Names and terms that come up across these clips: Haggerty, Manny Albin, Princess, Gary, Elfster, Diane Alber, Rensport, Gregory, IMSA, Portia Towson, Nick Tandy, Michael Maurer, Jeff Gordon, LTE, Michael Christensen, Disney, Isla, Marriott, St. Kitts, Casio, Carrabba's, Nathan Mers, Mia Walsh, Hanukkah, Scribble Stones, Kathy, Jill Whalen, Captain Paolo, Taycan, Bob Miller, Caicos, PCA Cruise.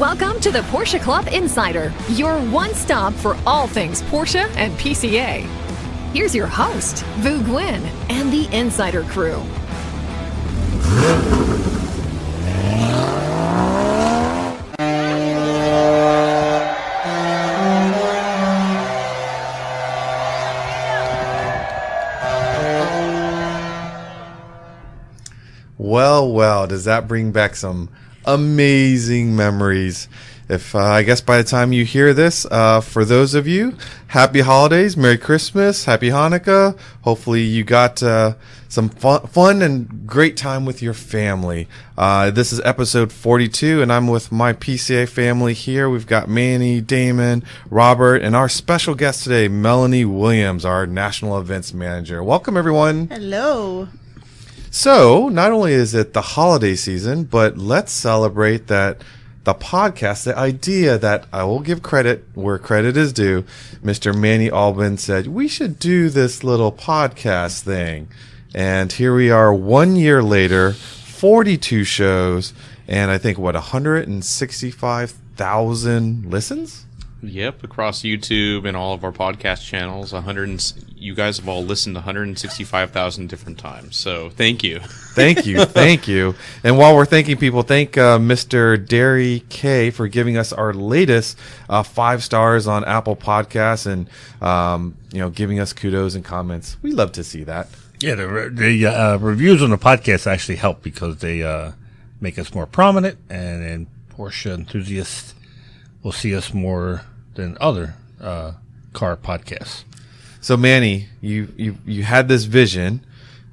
Welcome to the Porsche Club Insider, your one stop for all things Porsche and PCA. Here's your host, Vu Nguyen, and the Insider crew. Well, does that bring back some amazing memories? If I guess by the time you hear this, for those of you, happy holidays, Merry Christmas, Happy Hanukkah. Hopefully you got some fun and great time with your family. This is episode 42, and I'm with my PCA family here. We've got Manny, Damon, Robert, and our special guest today, Melanie Williams, our National Events Manager. Welcome, everyone. Hello. So, not only is it the holiday season, but let's celebrate that the podcast, the idea that I will give credit where credit is due, Mr. Manny Albin said, we should do this little podcast thing. And here we are 1 year later, 42 shows, and I think, 165,000 listens? Yep, across YouTube and all of our podcast channels, you guys have all listened 165,000 different times. So thank you. Thank you. Thank you. And while we're thanking people, thank Mr. Derry K for giving us our latest 5 stars on Apple Podcasts and giving us kudos and comments. We love to see that. Yeah, the reviews on the podcast actually help because they make us more prominent, and Porsche enthusiasts will see us more than other car podcasts. So Manny, you had this vision,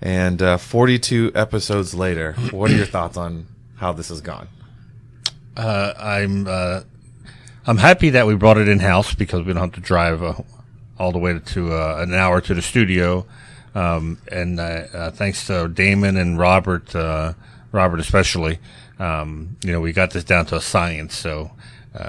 and 42 episodes later, what are your thoughts on how this has gone? I'm happy that we brought it in house because we don't have to drive all the way to an hour to the studio. And thanks to Damon and Robert especially, we got this down to a science. So.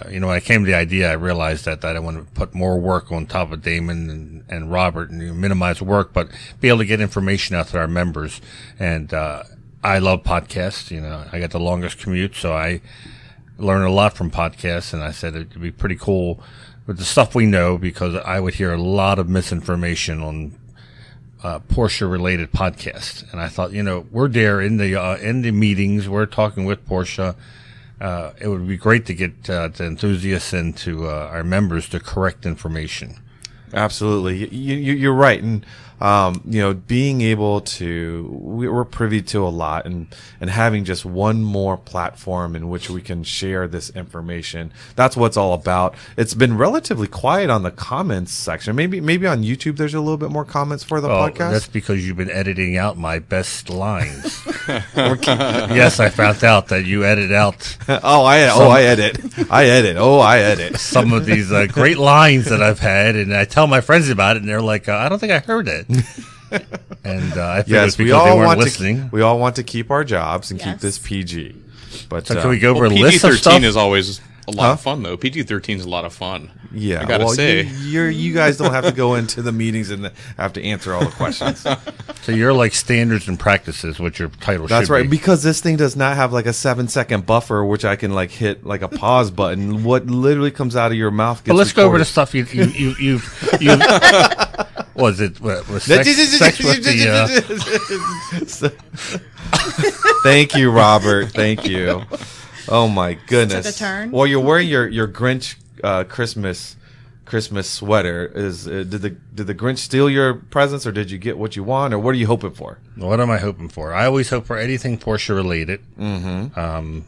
When I came to the idea, I realized that I didn't want to put more work on top of Damon and Robert and minimize work, but be able to get information out to our members. And I love podcasts. I got the longest commute, so I learned a lot from podcasts. And I said it would be pretty cool with the stuff we know because I would hear a lot of misinformation on Porsche-related podcasts. And I thought, we're there in the meetings, we're talking with Porsche. It would be great to get the enthusiasts and to our members the correct information. Absolutely, you're right, and being able to, we're privy to a lot, and having just one more platform in which we can share this information. That's what it's all about. It's been relatively quiet on the comments section. Maybe on YouTube there's a little bit more comments for the podcast. That's because you've been editing out my best lines. Yes, I found out that you edit out. I edit. Some of these great lines that I've had, and I tell my friends about it, and they're like, I don't think I heard it. And I think it's because they weren't listening. We all want to keep our jobs and keep this PG. But so can we go over a list of stuff? PG-13 is always a lot of fun, though. PG-13 is a lot of fun. Yeah, I gotta say, you guys don't have to go into the meetings and have to answer all the questions. So you're like standards and practices, which your title should be. That's right, because this thing does not have like a 7-second buffer, which I can like hit like a pause button. What literally comes out of your mouth gets recorded. But let's go over the stuff you've was it was sex with the, Thank you, Robert. Thank you. Oh my goodness! Took a turn. Well, you're wearing your Grinch Christmas sweater. Is did the Grinch steal your presents, or did you get what you want, or what are you hoping for? What am I hoping for? I always hope for anything Porsche related. Mm-hmm.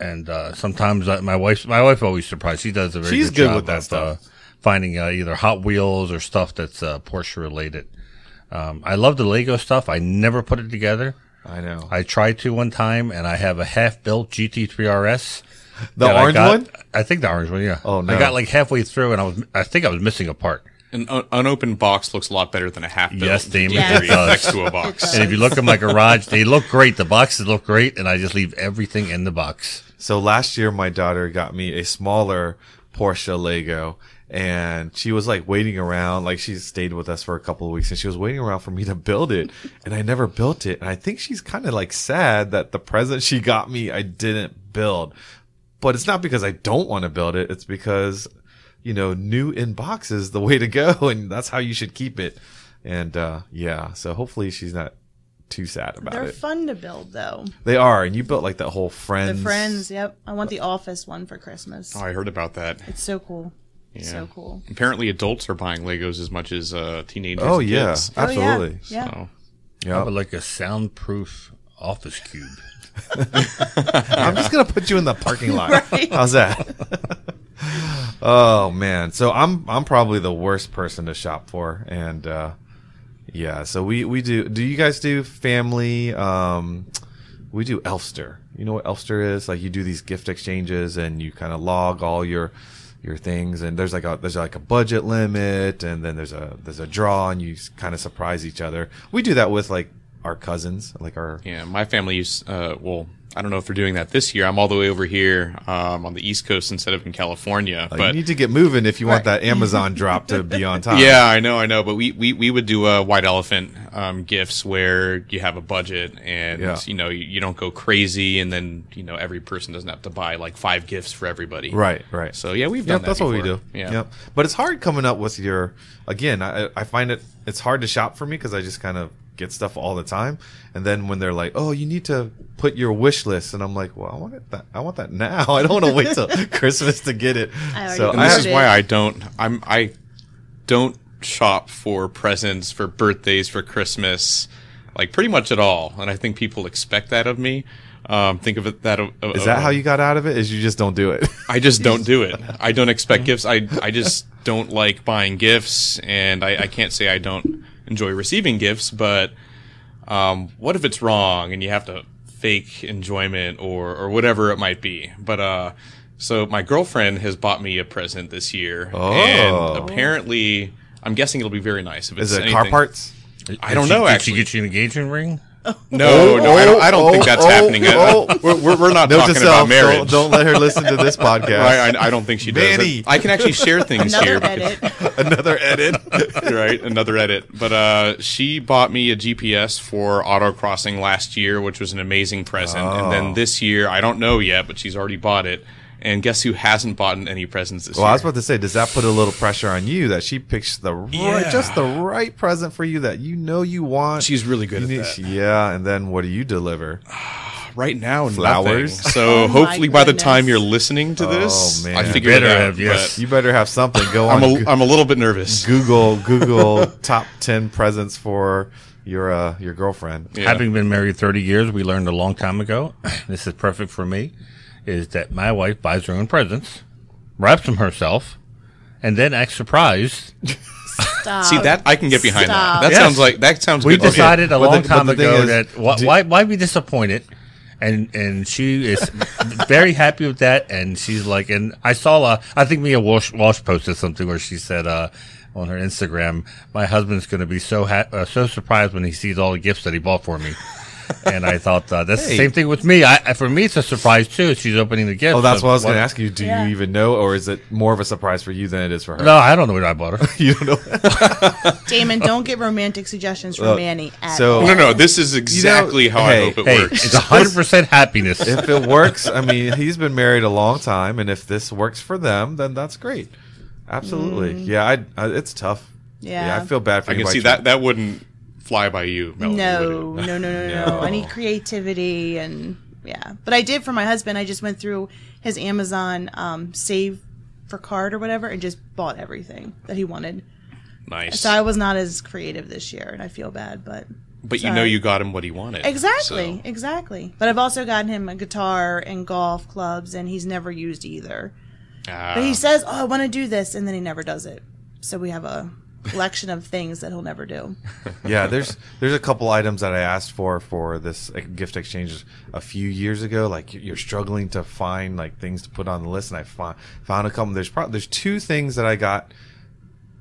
And sometimes my wife always surprised. She does a very good job with that stuff. Finding either Hot Wheels or stuff that's Porsche related. I love the Lego stuff. I never put it together. I know. I tried to one time, and I have a half-built GT3 RS. The orange one? I think the orange one, yeah. Oh, no. I got like halfway through, and I think I was missing a part. An unopened box looks a lot better than a half-built. Yes, Damon, it does. Next to a box. And if you look in my garage, they look great. The boxes look great, and I just leave everything in the box. So last year, my daughter got me a smaller Porsche Lego. And she was like waiting around, like she stayed with us for a couple of weeks, and she was waiting around for me to build it, and I never built it. And I think she's kind of like sad that the present she got me I didn't build. But it's not because I don't want to build it. It's because, you know, new in box is the way to go, and that's how you should keep it. And yeah, so hopefully she's not too sad about it. They're fun to build, though. They are, and you built like that whole Friends. The Friends, yep. I want the Office one for Christmas. Oh, I heard about that. It's so cool. Yeah. So cool. Apparently, adults are buying Legos as much as teenagers. Oh and yeah, kids. Absolutely. Oh, yeah. Yeah. So, yeah, but like a soundproof office cube. I'm just gonna put you in the parking lot. Right. How's that? Oh man, so I'm probably the worst person to shop for, and yeah, so we do. Do you guys do family? We do Elfster. You know what Elfster is? Like you do these gift exchanges, and you kind of log all your things, and there's like a budget limit, and then there's a draw, and you kind of surprise each other. We do that with like our cousins, like our my family used well, I don't know if they're doing that this year. I'm all the way over here on the East Coast instead of in California. But you need to get moving if you want that Amazon drop to be on time. Yeah, I know. But we would do white elephant gifts where you have a budget and you know you don't go crazy, and then you know every person doesn't have to buy like 5 gifts for everybody. Right. So yeah, we've done that. That's before. What we do. Yeah. Yep. But it's hard coming up with your. Again, I find it's hard to shop for me because I just kind of get stuff all the time, and then when they're like, "Oh, you need to put your wish list," and I'm like, "Well, I want that now. I don't want to wait till Christmas to get it." This is why I don't shop for presents, for birthdays, for Christmas, like pretty much at all. And I think people expect that of me. Think of it that. Is that how you got out of it? Is you just don't do it? I just don't do it. I don't expect gifts. I just don't like buying gifts, and I can't say I don't enjoy receiving gifts, but what if it's wrong and you have to fake enjoyment or whatever it might be? But so my girlfriend has bought me a present this year, and apparently, I'm guessing it'll be very nice. If it's anything, car parts? I don't know. Actually, did she get you an engagement ring? No, I don't think that's happening. We're not talking about marriage. Don't let her listen to this podcast. I don't think she does. I can actually share things here. Another edit. Right, another edit. But she bought me a GPS for autocrossing last year, which was an amazing present. Oh. And then this year, I don't know yet, but she's already bought it. And guess who hasn't bought any presents this year? Well, I was about to say, does that put a little pressure on you that she picks just the right present for you that you know you want? She's really good at that. Yeah, and then what do you deliver? Right now, flowers. Nothing. So hopefully by the time you're listening to this, man. I figured it out. Yes. You better have something. Go on. I'm a little bit nervous. Google top 10 presents for your girlfriend. Yeah. Having been married 30 years, we learned a long time ago, this is perfect for me, is that my wife buys her own presents, wraps them herself, and then acts surprised. Stop. See, that I can get behind. Stop. That sounds like that sounds. We good decided a long time ago that why be disappointed, and she is very happy with that, and she's like, and I saw I think Mia Walsh posted something where she said on her Instagram, my husband's going to be so surprised when he sees all the gifts that he bought for me. And I thought that's the same thing with me. For me, it's a surprise too. She's opening the gift. Oh, that's what I was going to ask you. Do you even know, or is it more of a surprise for you than it is for her? No, I don't know what I bought her. You don't know, Damon. Don't get romantic suggestions from Manny. No. This is exactly how I hope it works. It's 100% happiness. If it works, I mean, he's been married a long time, and if this works for them, then that's great. Absolutely. Yeah, it's tough. Yeah, I feel bad for you. I can see that. That wouldn't fly by you, Melanie. No. I need creativity, and but I did for my husband. I just went through his Amazon save for card or whatever and just bought everything that he wanted. Nice. So I was not as creative this year, and I feel bad, but you know you got him what he wanted. Exactly. But I've also gotten him a guitar and golf clubs, and he's never used either. But he says, "Oh, I want to do this," and then he never does it. So we have a collection of things that he'll never do. Yeah, there's a couple items that I asked for this gift exchange a few years ago. Like you're struggling to find like things to put on the list, and I found a couple. There's 2 things that I got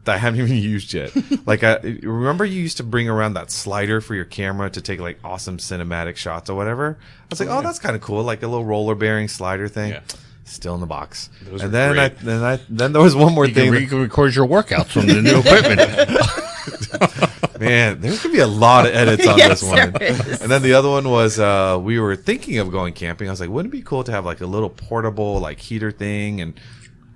that I haven't even used yet. Like I remember you used to bring around that slider for your camera to take like awesome cinematic shots or whatever. I was like, oh, that's kind of cool, like a little roller bearing slider thing. Yeah. Still in the box. Those and then great. Then there was one more thing. You can record your workouts from the new equipment. Man, there's going to be a lot of edits on yes, this one. There is. And then the other one was we were thinking of going camping. I was like, wouldn't it be cool to have like a little portable like heater thing? And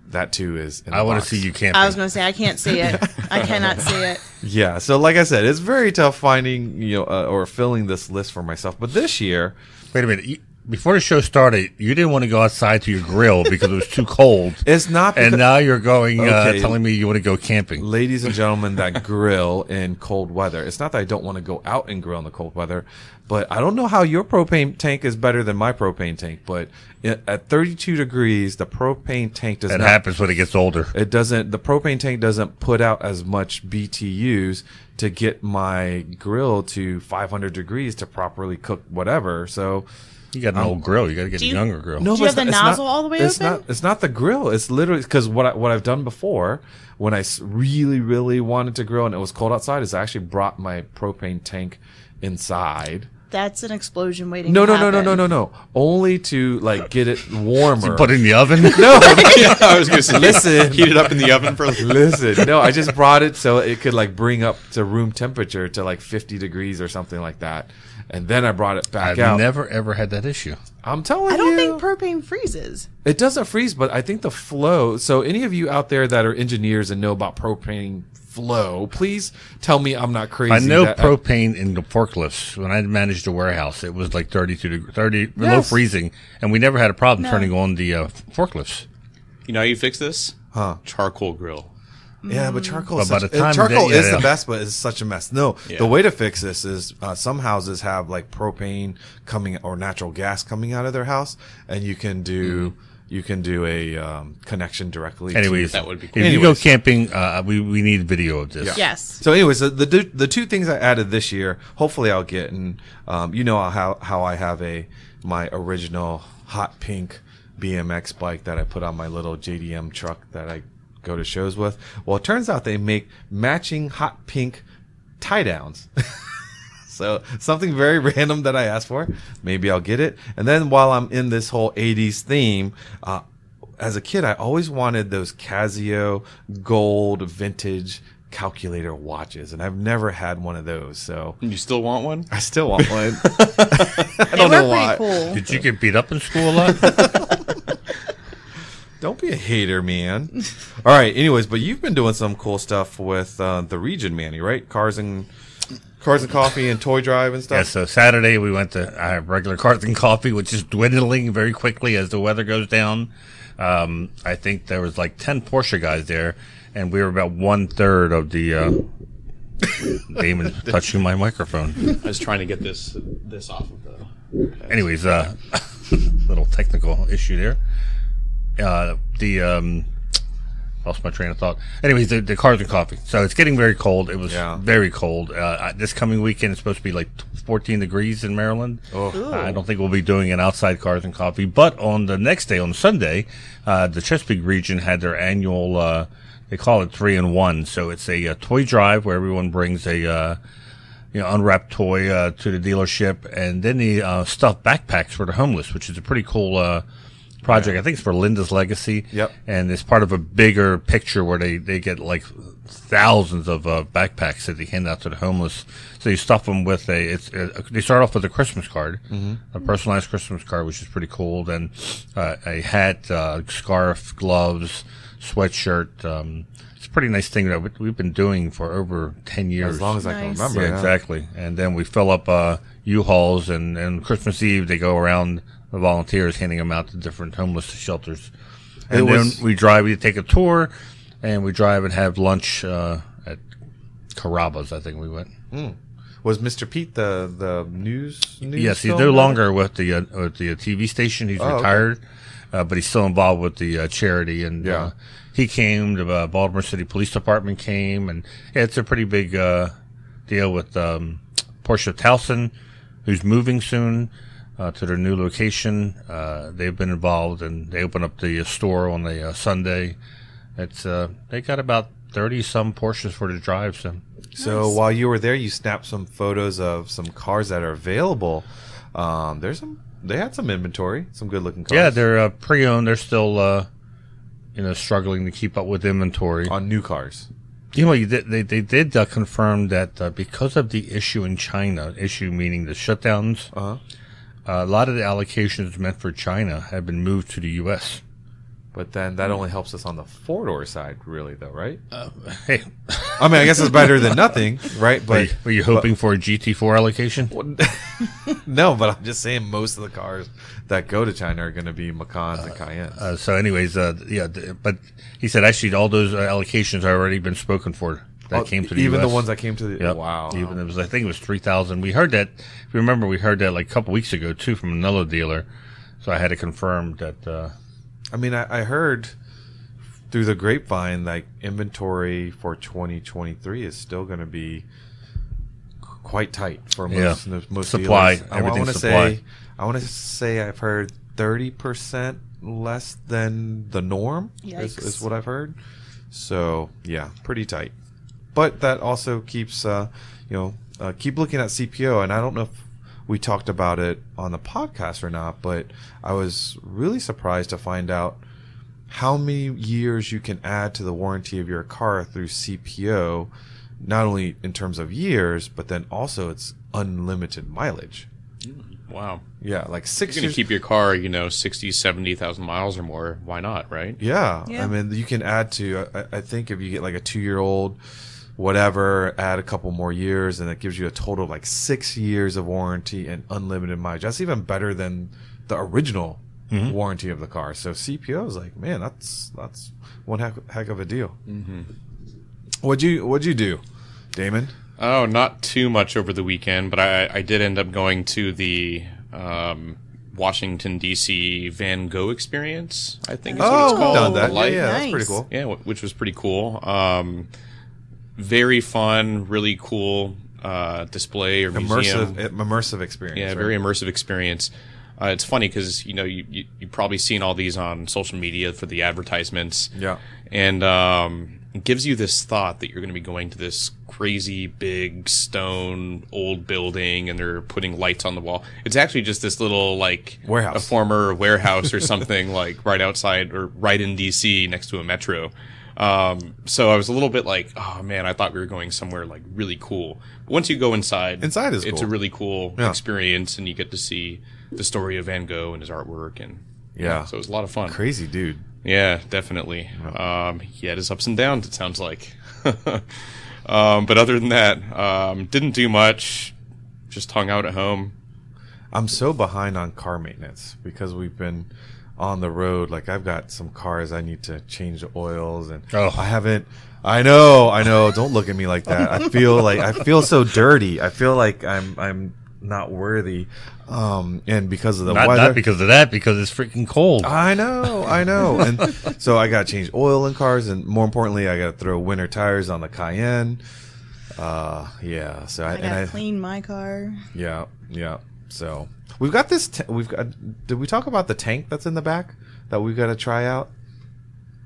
that too is in the box. I want to see you camping. I was going to say, I can't see it. I cannot see it. Yeah. So like I said, it's very tough finding, you know, or filling this list for myself. But this year. Wait a minute. Before the show started, you didn't want to go outside to your grill because it was too cold. It's not because... And now you're going, telling me you want to go camping. Ladies and gentlemen, that grill in cold weather. It's not that I don't want to go out and grill in the cold weather, but I don't know how your propane tank is better than my propane tank. But at 32 degrees, the propane tank does not... It happens when it gets older. It doesn't... The propane tank doesn't put out as much BTUs to get my grill to 500 degrees to properly cook whatever. So... You got an old grill. You got to get a younger grill. No, do you have the nozzle all the way open? It's not the grill. It's literally because what I've done before when I really, really wanted to grill and it was cold outside is I actually brought my propane tank inside. That's an explosion waiting to happen. No. Only to, like, get it warmer. You put it in the oven? No. I was going to say, listen. Heat it up in the oven for listen. No, I just brought it so it could, like, bring up to room temperature to, like, 50 degrees or something like that. And then I brought it back out. I've never, ever had that issue. I'm telling you. I don't think propane freezes. It doesn't freeze, but I think the flow. So any of you out there that are engineers and know about propane flow, please tell me I'm not crazy. I know propane in the forklifts. When I managed a warehouse, it was like 32 degrees, yes, low freezing, and we never had a problem turning on the forklifts. You know how you fix this? Huh? Charcoal grill. Yeah, but charcoal is the best, but it's such a mess. No, the way to fix this is some houses have like propane coming or natural gas coming out of their house, and you can do. Mm-hmm. You can do a connection directly. Anyways, that would be cool. If you go camping, we need video of this. Yeah. Yes. So anyways, the two things I added this year, hopefully I'll get, and you know how I have my original hot pink BMX bike that I put on my little JDM truck that I go to shows with. Well, it turns out they make matching hot pink tie-downs. So something very random that I asked for. Maybe I'll get it. And then while I'm in this whole 80s theme, as a kid, I always wanted those Casio gold vintage calculator watches. And I've never had one of those. So you still want one? I still want one. I don't know why. Cool. Did you get beat up in school a lot? Don't be a hater, man. All right. Anyways, but you've been doing some cool stuff with the region, Manny, right? Cars and Coffee and Toy Drive and stuff? Yeah, so Saturday we went to our regular Cars and Coffee, which is dwindling very quickly as the weather goes down. I think there was like 10 Porsche guys there, and we were about one-third of the... Damon touching my microphone. I was trying to get this off of the... Anyways, little technical issue there. Lost my train of thought. Anyways, the Cars and Coffee. So it's getting very cold. It was very cold. This coming weekend, it's supposed to be like 14 degrees in Maryland. Oh. I don't think we'll be doing an outside Cars and Coffee. But on the next day, on Sunday, the Chesapeake region had their annual, they call it 3-in-1. So it's a toy drive where everyone brings a unwrapped toy to the dealership. And then the stuffed backpacks for the homeless, which is a pretty cool project. I think it's for Linda's Legacy. Yep. And it's part of a bigger picture where they get like thousands of backpacks that they hand out to the homeless. So you stuff them with they start off with a Christmas card, a personalized Christmas card, which is pretty cool. Then a hat, scarf, gloves, sweatshirt. It's a pretty nice thing that we've been doing for over 10 years. As long as I can remember. Yeah, exactly. And then we fill up U-Hauls and Christmas Eve they go around. The volunteers handing them out to different homeless shelters. And then we take a tour, and we drive and have lunch at Carrabba's, I think we went. Mm. Was Mr. Pete the news? Yes, he's no longer with the TV station. He's retired, but he's still involved with the charity. And he came, the Baltimore City Police Department came, and it's a pretty big deal with Portia Towson, who's moving soon. To their new location. They've been involved, and they open up the store on the Sunday. It's they got about 30-some Porsches for the drive. So nice. While you were there, you snapped some photos of some cars that are available. They had some inventory, some good-looking cars. Yeah, they're pre-owned. They're still struggling to keep up with inventory. On new cars. You know, they did confirm that because of the issue in China, issue meaning the shutdowns, a lot of the allocations meant for China have been moved to the U.S. But then that only helps us on the four-door side, really, though, right? Hey, I mean, I guess it's better than nothing, right? But were you hoping for a GT4 allocation? Well, no, but I'm just saying most of the cars that go to China are going to be Macans and Cayennes. So, anyways, yeah. But he said actually all those allocations have already been spoken for. That came to the even US. The ones that came to the yep. Wow. Even it was, I think it was 3,000. We heard that. If you remember, we heard that like a couple weeks ago too from another dealer. So I had to confirm that. I mean, I heard through the grapevine, like, inventory for 2023 is still going to be quite tight for most supply. Dealers. I want to say, I've heard 30% less than the norm is what I've heard. So yeah, pretty tight. But that also keeps, keep looking at CPO, and I don't know if we talked about it on the podcast or not, but I was really surprised to find out how many years you can add to the warranty of your car through CPO, not only in terms of years, but then also it's unlimited mileage. Wow. Yeah, like 6 years. You're going to keep your car, 60,000, 70,000 miles or more. Why not, right? Yeah. I mean, you can add to, I think if you get like a 2-year-old, whatever, add a couple more years, and it gives you a total of like 6 years of warranty and unlimited mileage. That's even better than the original warranty of the car. So CPO is like, man, that's one heck of a deal. Mm-hmm. What'd you do, Damon? Oh, not too much over the weekend, but I did end up going to the Washington, D.C. Van Gogh experience, I think is what it's called. Oh, done that. Yeah, that's pretty cool. Yeah, which was pretty cool. Very fun, really cool display or museum. Immersive experience. Yeah, right? Very immersive experience. It's funny because, you've probably seen all these on social media for the advertisements. Yeah. And it gives you this thought that you're going to be going to this crazy big stone old building and they're putting lights on the wall. It's actually just this little, warehouse. A former warehouse or something, right outside or right in D.C. next to a metro. So I was a little bit like, oh man, I thought we were going somewhere like really cool. But once you go inside is cool. It's a really cool experience, and you get to see the story of Van Gogh and his artwork, and so it was a lot of fun. Crazy dude. Yeah, definitely. Yeah. He had his ups and downs, it sounds like. But other than that, didn't do much. Just hung out at home. I'm so behind on car maintenance because we've been on the road. I've got some cars I need to change the oils, and I know don't look at me like that. I feel so dirty. I feel like I'm not worthy, and because of the weather, not because of that, because it's freaking cold. I know and so I gotta change oil in cars, and more importantly I gotta throw winter tires on the Cayenne. So I gotta clean my car. Yeah So we've got this. Did we talk about the tank that's in the back that we've got to try out?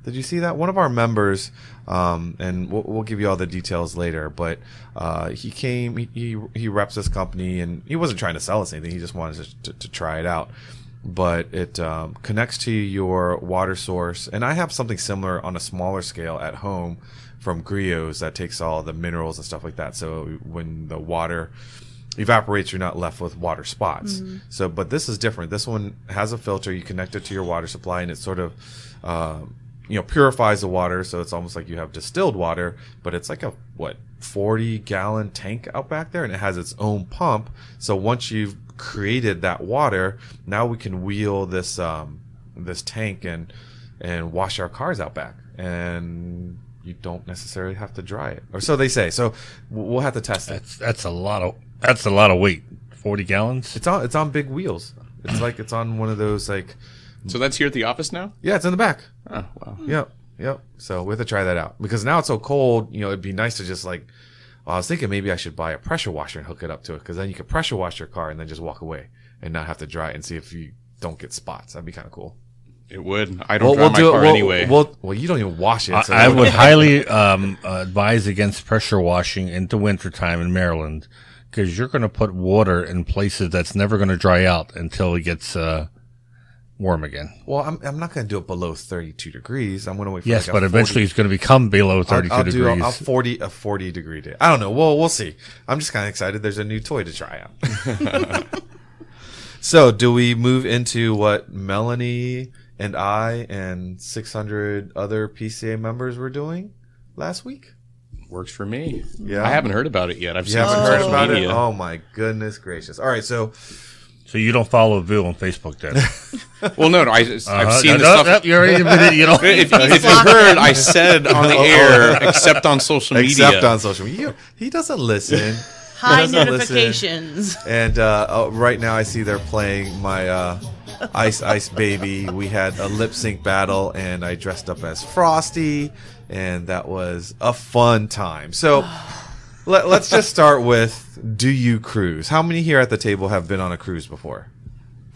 Did you see that? One of our members, and we'll give you all the details later. But he came. He reps this company, and he wasn't trying to sell us anything. He just wanted to try it out. But it connects to your water source, and I have something similar on a smaller scale at home from Griots that takes all the minerals and stuff like that. So when the water evaporates, you're not left with water spots. Mm-hmm. So, but this is different. This one has a filter. You connect it to your water supply, and it sort of, purifies the water. So it's almost like you have distilled water, but it's like a 40-gallon tank out back there, and it has its own pump. So once you've created that water, now we can wheel this this tank and wash our cars out back, and you don't necessarily have to dry it, or so they say. So we'll have to test it. That's a lot of. That's a lot of weight. 40 gallons? It's on big wheels. It's like it's on one of those So that's here at the office now? Yeah, it's in the back. Oh, wow. Yep. So we have to try that out. Because now it's so cold, it'd be nice to just I was thinking maybe I should buy a pressure washer and hook it up to it, because then you could pressure wash your car and then just walk away and not have to dry it and see if you don't get spots. That'd be kind of cool. It would. I don't dry my car anyway. Well, you don't even wash it. So I would highly advise against pressure washing in the wintertime in Maryland, because you're going to put water in places that's never going to dry out until it gets warm again. Well, I'm not going to do it below 32 degrees. I'm going to wait for yes, like but eventually it's going to become below 32 degrees. I'll do a 40 degree day. I don't know. Well, we'll see. I'm just kind of excited. There's a new toy to try out. So do we move into what Melanie and I and 600 other PCA members were doing last week? Works for me. Yeah, I haven't heard about it yet. I've seen it on social media. Oh my goodness gracious! All right, so you don't follow Vu on Facebook, then? Well, no. I've seen the stuff. You already admitted you don't. If you heard, I said on the air, except on social media. Except on social media, he doesn't listen. High notifications. Listen. And right now, I see they're playing my Ice Ice Baby. We had a lip sync battle, and I dressed up as Frosty. And that was a fun time. So let's just start with, do you cruise? How many here at the table have been on a cruise before?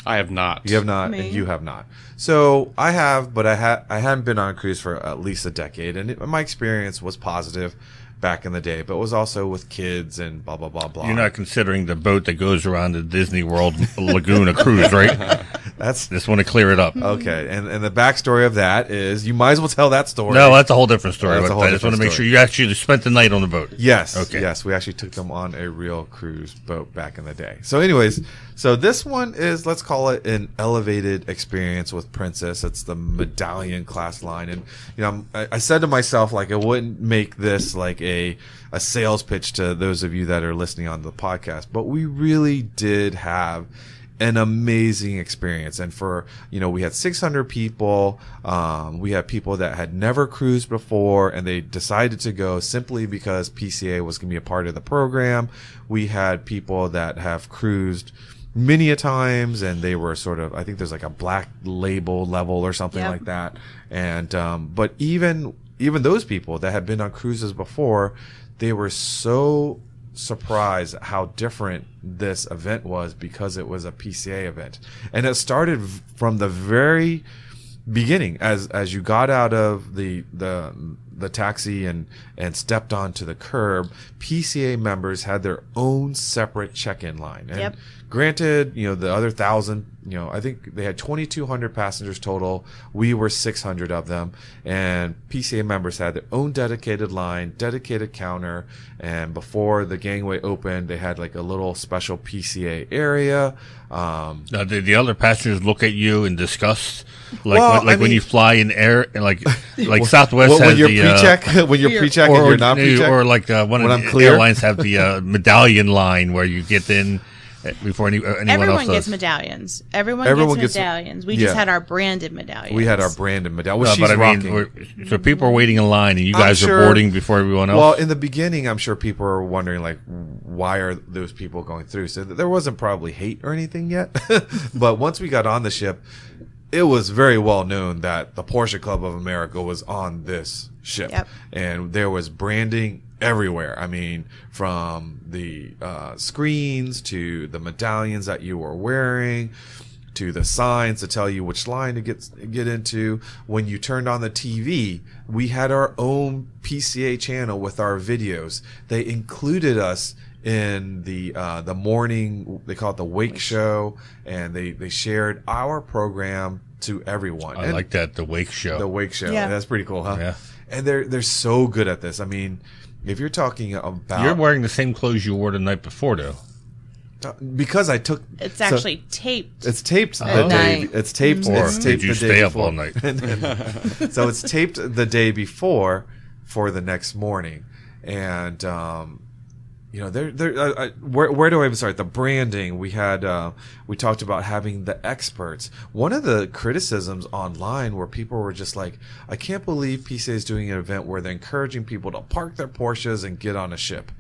I have not. You have not, me? And you have not. So I have, but I hadn't been on a cruise for at least a decade. And my experience was positive back in the day, but it was also with kids and blah, blah, blah, blah. You're not considering the boat that goes around the Disney World lagoon a cruise, right? Just want to clear it up. Okay, and the backstory of that is you might as well tell that story. No, that's a whole different story. That's a whole different story. I just want to make sure you actually spent the night on the boat. Yes, okay. Yes, we actually took them on a real cruise boat back in the day. So anyways, so this one is, let's call it an elevated experience with Princess. It's the Medallion class line. And you know, I said to myself, like, I wouldn't make this like a sales pitch to those of you that are listening on the podcast, but we really did have an amazing experience. And for, you know, we had 600 people. We had people that had never cruised before, and they decided to go simply because PCA was going to be a part of the program. We had people that have cruised many a times, and they were sort of, I think there's like a black label level or something like that. And, but even those people that had been on cruises before, they were so surprised at how different this event was because it was a PCA event. And it started from the very beginning, as you got out of the taxi and stepped onto the curb. PCA members had their own separate check-in line. And granted, you know, the other 1,000, you know, I think they had 2,200 passengers total. We were 600 of them, and PCA members had their own dedicated line, dedicated counter, and before the gangway opened, they had like a little special PCA area. Now, did the other passengers look at you in disgust? When you fly in air, like Southwest has when you're pre-check and you're not pre-check, or like when the airlines have the medallion line where you get in before anyone else. Everyone gets medallions. Everyone gets medallions. We just had our branded medallions. Well, she's rocking. So people are waiting in line, and you guys are boarding before everyone else. Well, in the beginning, I'm sure people are wondering, like, why are those people going through? So there wasn't probably hate or anything yet. But once we got on the ship, it was very well known that the Porsche Club of America was on this ship. Yep. And there was branding everywhere. I mean, from the screens to the medallions that you were wearing to the signs to tell you which line to get into. When you turned on the TV, we had our own PCA channel with our videos. They included us in the morning, they call it the wake show, and they shared our program to everyone. I like that, the wake show. The wake show. Yeah. That's pretty cool, huh? Yeah. And they're so good at this. I mean, if you're talking about... You're wearing the same clothes you wore the night before, though. Because I took... It's actually taped. It's taped the day. It's taped. Or it's taped did you the stay up before. All night? So it's taped the day before for the next morning. And... you know, where do I even start? The branding. We had, we talked about having the experts. One of the criticisms online where people were just like, I can't believe PCA is doing an event where they're encouraging people to park their Porsches and get on a ship.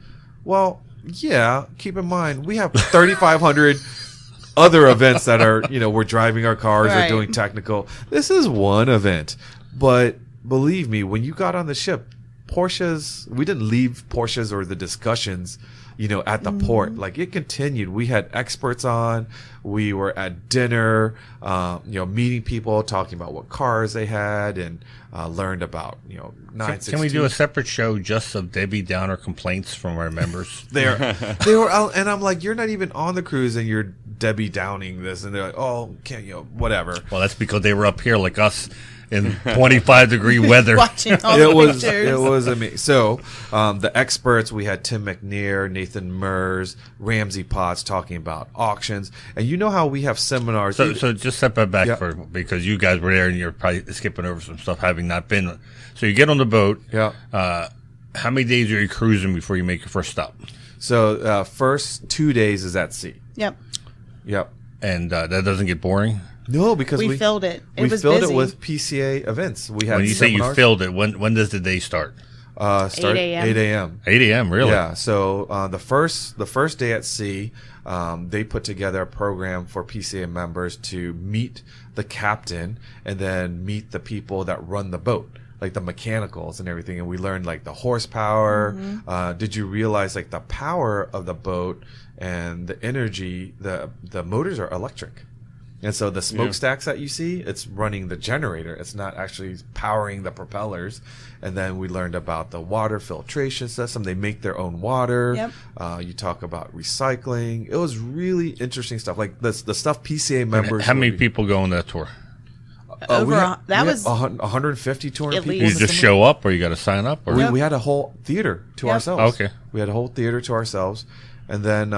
Well, yeah, keep in mind, we have 3,500 other events that are, you know, we're driving our cars or doing technical. This is one event. But believe me, when you got on the ship, Porsches, we didn't leave Porsches or the discussions, you know, at the port. Like, it continued. We had experts on. We were at dinner, you know, meeting people, talking about what cars they had, and learned about, you know, 916. Can we do a separate show just of Debbie Downer complaints from our members? They were out, and I'm like, you're not even on the cruise, and you're Debbie Downing this, and they're like, oh, can't you know, whatever. Well, that's because they were up here like us in 25-degree weather. Watching all it the was, pictures. It was amazing. So the experts, we had Tim McNair, Nathan Mers, Ramsey Potts talking about auctions. And you know how we have seminars. So just step back for because you guys were there and you're probably skipping over some stuff having not been. So you get on the boat. Yeah. How many days are you cruising before you make your first stop? So first 2 days is at sea. Yep. Yep. And that doesn't get boring? No, because we filled it. It was busy. It with PCA events. We had when you seminars. Say you filled it, when does the day start? 8 a.m. 8 a.m., really? Yeah. So the first day at sea, they put together a program for PCA members to meet the captain and then meet the people that run the boat, like the mechanicals and everything. And we learned like the horsepower. Mm-hmm. Did you realize like the power of the boat and the energy, the motors are electric. And so the smokestacks that you see, it's running the generator. It's not actually powering the propellers. And then we learned about the water filtration system. They make their own water. Yep. You talk about recycling. It was really interesting stuff, like the stuff PCA members. How many people go on that tour? We had 150, 200 people. You just show up or you got to sign up? Or? We had a whole theater to ourselves. Okay. We had a whole theater to ourselves. And then...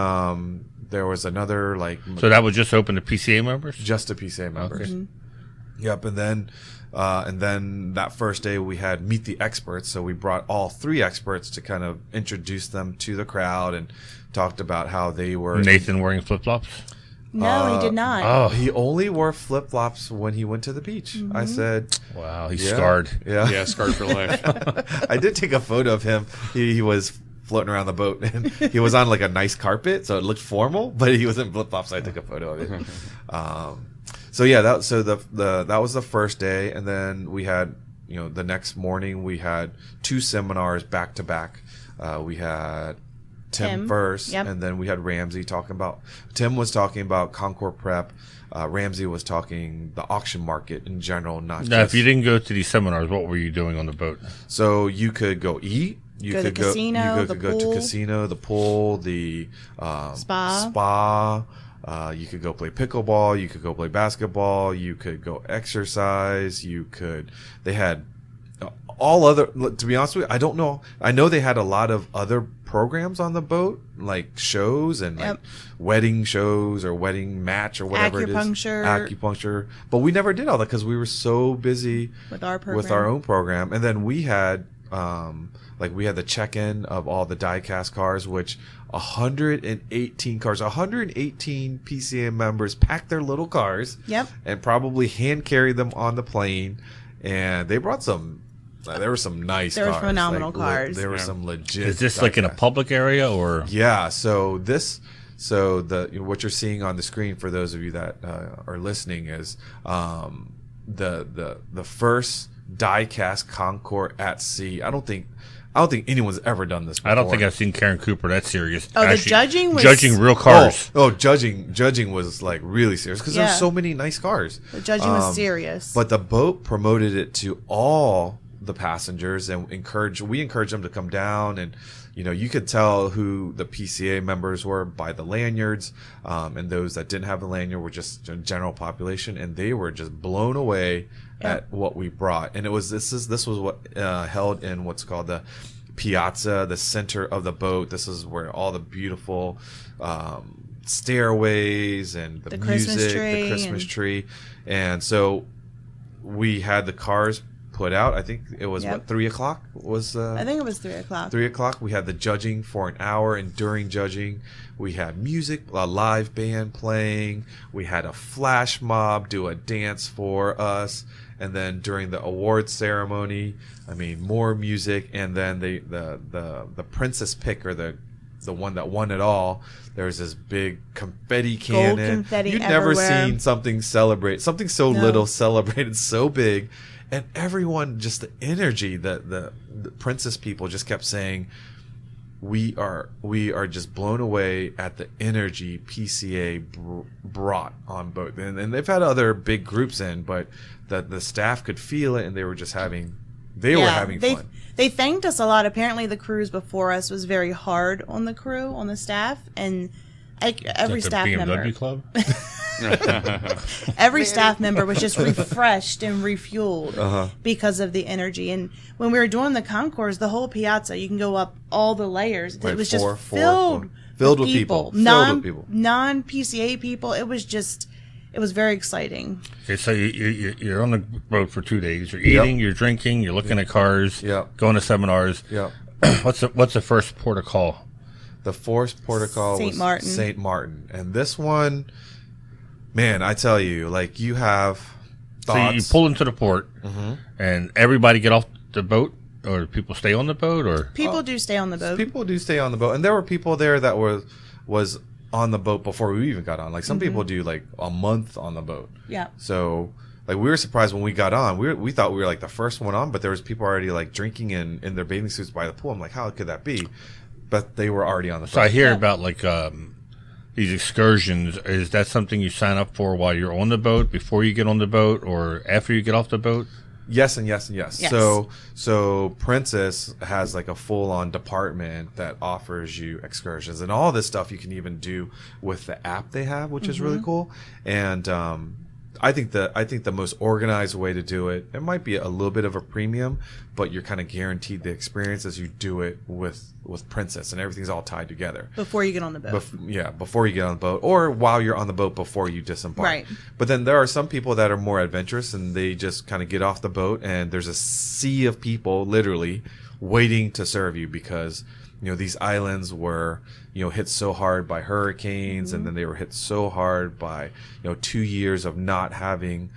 there was another like. So that was just open to PCA members? Just to PCA members. Okay. Mm-hmm. Yep. And then that first day we had Meet the Experts. So we brought all three experts to kind of introduce them to the crowd and talked about how they were. Nathan wearing flip flops? No, he did not. Oh, he only wore flip flops when he went to the beach. Mm-hmm. I said, wow, he's scarred. Yeah. Yeah, scarred for life. I did take a photo of him. He was floating around the boat, and he was on like a nice carpet, so it looked formal, but he was in flip-flops, so I took a photo of it. That was the first day, and then we had, the next morning we had two seminars back to back. We had Tim first, and then we had Ramsey talking about, Tim was talking about Concord Prep. Ramsey was talking the auction market in general, not just. Now, if you didn't go to these seminars, what were you doing on the boat? So you could go eat. You could go to the casino, the pool, the spa. You could go play pickleball. You could go play basketball. You could go exercise. They had all other. To be honest with you, I don't know. I know they had a lot of other programs on the boat, like shows and like wedding shows or wedding match or whatever it is. Acupuncture. But we never did all that because we were so busy with our own program. And then we had. We had the check-in of all the die-cast cars, which 118 PCA members packed their little cars and probably hand-carried them on the plane. And they brought some... there were some nice cars. There were phenomenal cars. There were some legit... Is this like in a public area or...? Yeah, so this... So what you're seeing on the screen, for those of you that are listening, is the first die-cast Concorde at sea. I don't think anyone's ever done this before. I don't think I've seen Karen Cooper that serious. Oh, actually, the judging was... Judging real cars. Oh, judging was, like, really serious because there's so many nice cars. The judging was serious. But the boat promoted it to all the passengers and we encouraged them to come down and... you could tell who the PCA members were by the lanyards, and those that didn't have a lanyard were just general population, and they were just blown away at what we brought. And it was this was what held in what's called the piazza, the center of the boat. This is where all the beautiful stairways and the music, the Christmas tree, and so we had the cars put out. I think it was 3 o'clock was. I think it was 3 o'clock. 3 o'clock. We had the judging for an hour, and during judging, we had music, a live band playing. We had a flash mob do a dance for us, and then during the award ceremony, more music, and then the princess pick or the one that won it all. There's this big confetti cannon. Gold confetti You'd everywhere. Never seen something so little celebrated so big. And everyone, just the energy, the princess people just kept saying, we are just blown away at the energy PCA brought on boat. And they've had other big groups in, but the staff could feel it, and they were just having fun. They thanked us a lot. Apparently, the cruise before us was very hard on the crew, on the staff, and every staff member. BMW Club? Every staff member was just refreshed and refueled because of the energy. And when we were doing the concourse, the whole piazza, you can go up all the layers. Wait, it was filled with people. Non-PCA people. It was just... It was very exciting. Okay, so you're on the road for 2 days. You're eating, you're drinking, you're looking at cars, going to seminars. Yep. What's the first port of call? The first port of call was St. Martin. And this one, man, I tell you, like, you have thoughts. So you pull into the port, and everybody get off the boat, or people stay on the boat? People do stay on the boat. People do stay on the boat. And there were people there that was on the boat before we even got on. Like, some people do like a month on the boat. Yeah. So like, we were surprised when we got on. We thought we were like the first one on, but there was people already like drinking in their bathing suits by the pool. I'm like, how could that be? But they were already on the boat. So I hear about like these excursions. Is that something you sign up for while you're on the boat, before you get on the boat, or after you get off the boat? Yes and yes and yes. So Princess has like a full-on department that offers you excursions. And all this stuff you can even do with the app they have, which is really cool. And I think the most organized way to do it, it might be a little bit of a premium, but you're kind of guaranteed the experience as you do it with Princess, and everything's all tied together. Before you get on the boat. Before you get on the boat, or while you're on the boat before you disembark. Right. But then there are some people that are more adventurous, and they just kind of get off the boat, and there's a sea of people literally waiting to serve you because, you know, these islands were, you know, hit so hard by hurricanes, and then they were hit so hard by, you know, 2 years of not having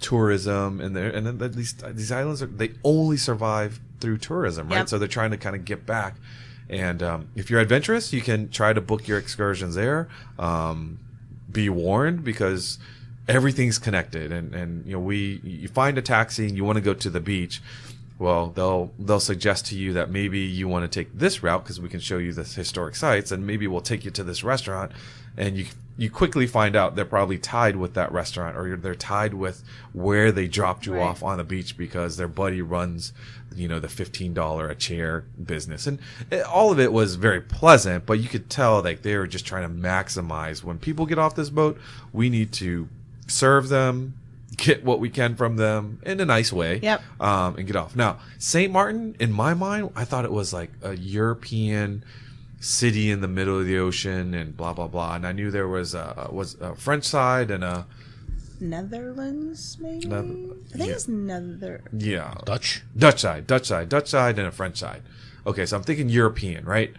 tourism, and then these islands they only survive through tourism, right? Yep. So they're trying to kind of get back, and if you're adventurous, you can try to book your excursions there. Be warned, because everything's connected, and you know, you find a taxi and you want to go to the beach. Well, they'll suggest to you that maybe you want to take this route because we can show you the historic sites, and maybe we'll take you to this restaurant, and you quickly find out they're probably tied with that restaurant, or they're tied with where they dropped you off on the beach because their buddy runs, you know, the $15 a chair business. And all of it was very pleasant, but you could tell like they were just trying to maximize when people get off this boat. We need to serve them, get what we can from them in a nice way, and get off. Now, St. Martin, in my mind, I thought it was like a European city in the middle of the ocean and blah, blah, blah. And I knew there was a French side and a... Netherlands, maybe? I think it's Netherlands. Yeah. Dutch side and a French side. Okay, so I'm thinking European, right?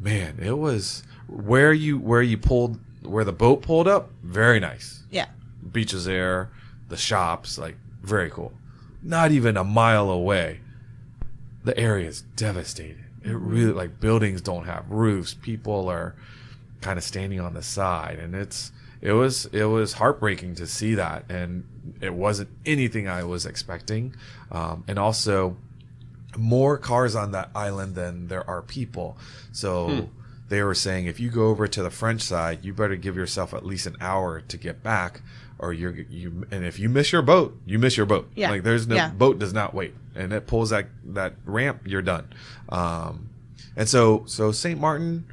Man, it was... Where the boat pulled up, very nice. Yeah. Beaches there. The shops, like, very cool. Not even a mile away, the area is devastated. It really, like, buildings don't have roofs. People are kind of standing on the side, and it was heartbreaking to see that. And it wasn't anything I was expecting. And also, more cars on that island than there are people. So they were saying, if you go over to the French side, you better give yourself at least an hour to get back. Or and if you miss your boat, you miss your boat. Yeah. Like, there's no boat does not wait, and it pulls that ramp, you're done. And so St. Martin,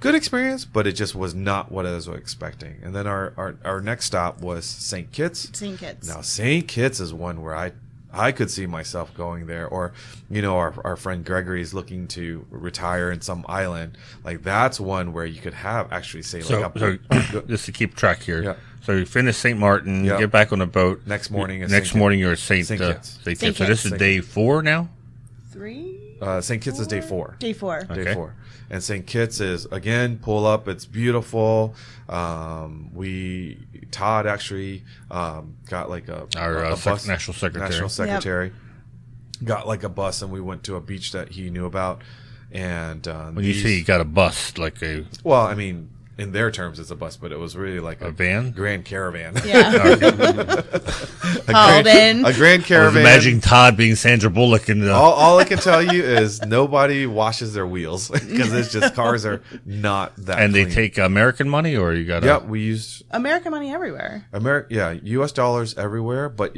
good experience, but it just was not what I was expecting. And then our next stop was St. Kitts. St. Kitts. Now St. Kitts is one where I could see myself going there, or, you know, our friend Gregory is looking to retire in some island. Like, that's one where you could have actually say just to keep track here. Yeah. So you finish St. Martin, you get back on the boat. Next morning you're at St. Kitts. So this is day 4 now? 3? St. Kitts is day 4. Okay. Day 4. And St. Kitts is, again, pull up. It's beautiful. Todd actually got like a bus. National Secretary. Yep. Got like a bus, and we went to a beach that he knew about. And you say you got a bus, like a... Well, I mean... In their terms, it's a bus, but it was really like a van, grand caravan. Yeah. A grand caravan. I was imagining Todd being Sandra Bullock. And all I can tell you is nobody washes their wheels because it's just cars are not that. And clean. They take American money, or you got? Yeah, we use American money everywhere. Yeah, U.S. dollars everywhere. But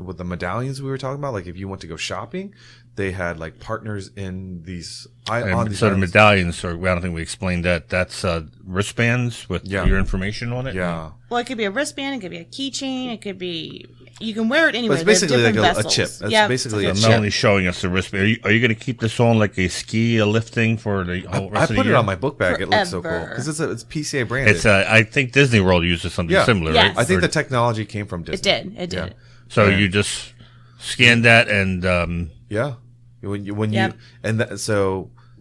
with the medallions we were talking about, like if you want to go shopping, they had like partners in these. The medallions, or I don't think we explained that. That's wristbands with your information on it. Yeah. Well, it could be a wristband. It could be a keychain. It could be. You can wear it anywhere. It's basically like a chip. That's basically a chip. Melanie's showing us the wristband. Are you going to keep this on like a ski, a lifting for the whole rest of the year? I put it on my book bag. Forever. It looks so cool because it's PCA branded. It's I think Disney World uses something similar. Yes. Right? I think the technology came from Disney. It did. Yeah. So you just scan that and.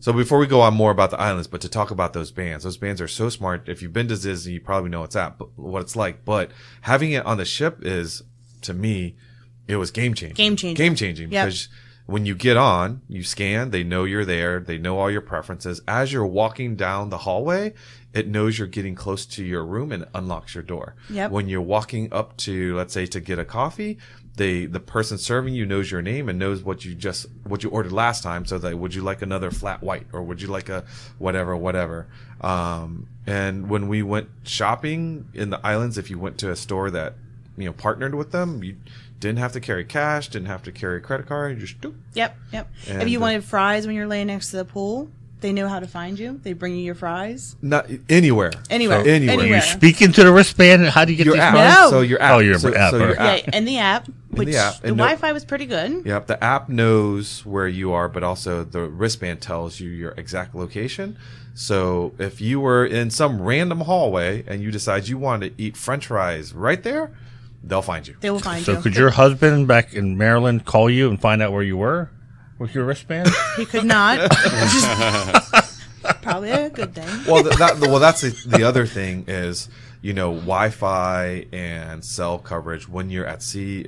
So before we go on more about the islands, but to talk about those bands are so smart. If you've been to Disney, you probably know what it's like. But having it on the ship is, to me, it was game changing. Yep. Because when you get on, you scan. They know you're there. They know all your preferences. As you're walking down the hallway, it knows you're getting close to your room and unlocks your door. Yep. When you're walking up to, let's say, to get a coffee. The person serving you knows your name and knows what you ordered last time. So that would you like another flat white or would you like a whatever. And when we went shopping in the islands, if you went to a store that partnered with them, you didn't have to carry cash, didn't have to carry a credit card. You just do. Yep. And if you wanted fries when you're laying next to the pool. They know how to find you. They bring you your fries. Not anywhere. So anywhere. Are you speaking to the wristband? How do you get your these app? Fries? No. So your app. Oh, your app. Your app. Yeah, and the app. The Wi-Fi was pretty good. Yep. The app knows where you are, but also the wristband tells you your exact location. So if you were in some random hallway and you decide you want to eat French fries right there, they'll find you. They will find you. So could your husband back in Maryland call you and find out where you were? With your wristband? He could not. Probably a good thing. Well, that's the other thing is, Wi-Fi and cell coverage when you're at sea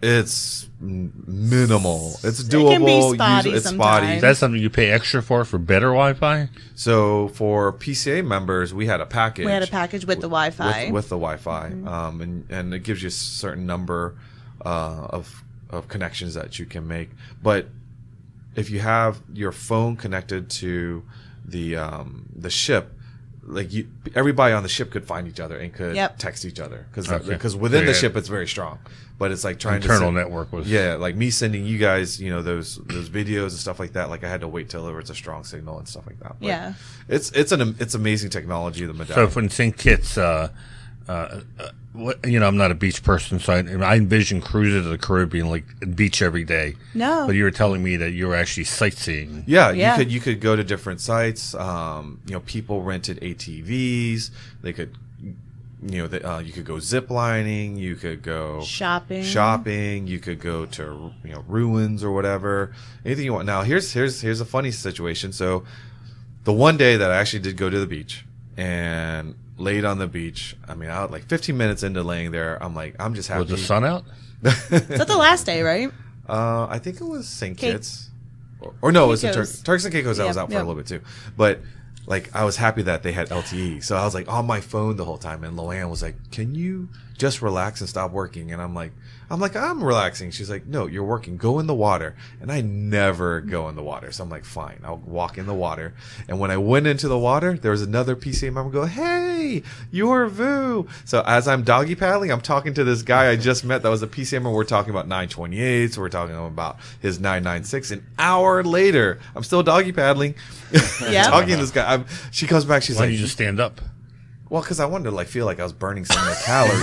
it's minimal. It's doable. It can be spotty sometimes. That's something you pay extra for better Wi-Fi? So for PCA members, we had a package. With the Wi-Fi. With the Wi-Fi. Mm-hmm. And it gives you a certain number of connections that you can make. But if you have your phone connected to the ship, like everybody on the ship could find each other and could text each other because within the ship it's very strong. But it's like trying network was like me sending you guys those videos and stuff like that. Like I had to wait till there was a strong signal and stuff like that. But it's amazing technology. The medallion. So when St. Kitts. I'm not a beach person, so I envision cruises to the Caribbean, like beach every day. No, but you were telling me that you were actually sightseeing. Yeah. You could go to different sites. People rented ATVs. They could, you could go zip lining. You could go shopping. You could go to ruins or whatever, anything you want. Now here's a funny situation. So the one day that I actually did go to the beach and. Laid on the beach. I like 15 minutes into laying there. I'm like, I'm just happy. Was the sun out? Is that the last day, right? I think it was St. Kitts, or it was Turks and Caicos. I was out for a little bit too, but like I was happy that they had LTE. So I was like on my phone the whole time, and Loanne was like, "Can you just relax and stop working?" And I'm like, I'm relaxing. She's like, "No, you're working. Go in the water." And I never go in the water. So I'm like, fine, I'll walk in the water. And when I went into the water, there was another PCA member go, "Hey, you're Vu." So as I'm doggy paddling, I'm talking to this guy I just met that was a PCA member. We're talking about 928s. We're talking about his 996. An hour later, I'm still doggy paddling. Yeah. Talking to this guy. She comes back. She's like, "Why don't you just stand up?" Well, because I wanted to feel like I was burning some of the calories.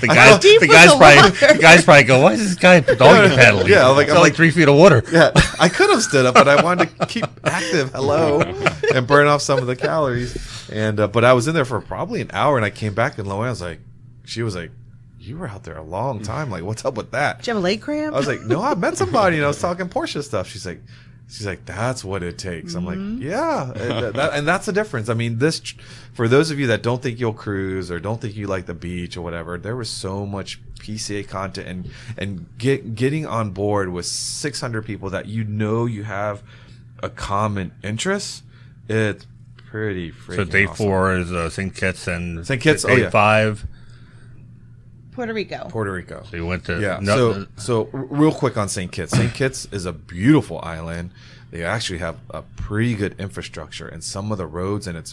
The guys probably go, "Why is this guy doggy paddling?" Yeah, I'm like 3 feet of water. Yeah, I could have stood up, but I wanted to keep active. Hello, and burn off some of the calories. And but I was in there for probably an hour, and I came back, and Loanne was like, she was like, "You were out there a long time. Like, what's up with that? Did you have a leg cramp?" I was like, "No, I met somebody, and I was talking Porsche stuff." She's like, "That's what it takes." I'm like, yeah. And that's the difference. For those of you that don't think you'll cruise or don't think you like the beach or whatever, there was so much PCA content and getting on board with 600 people that you have a common interest. It's pretty freaking So day awesome. 4 is St. Kitts and St. Kitts. Day 5. Puerto Rico. So you went to So real quick on St. Kitts. St. Kitts is a beautiful island. They actually have a pretty good infrastructure and some of the roads, and it's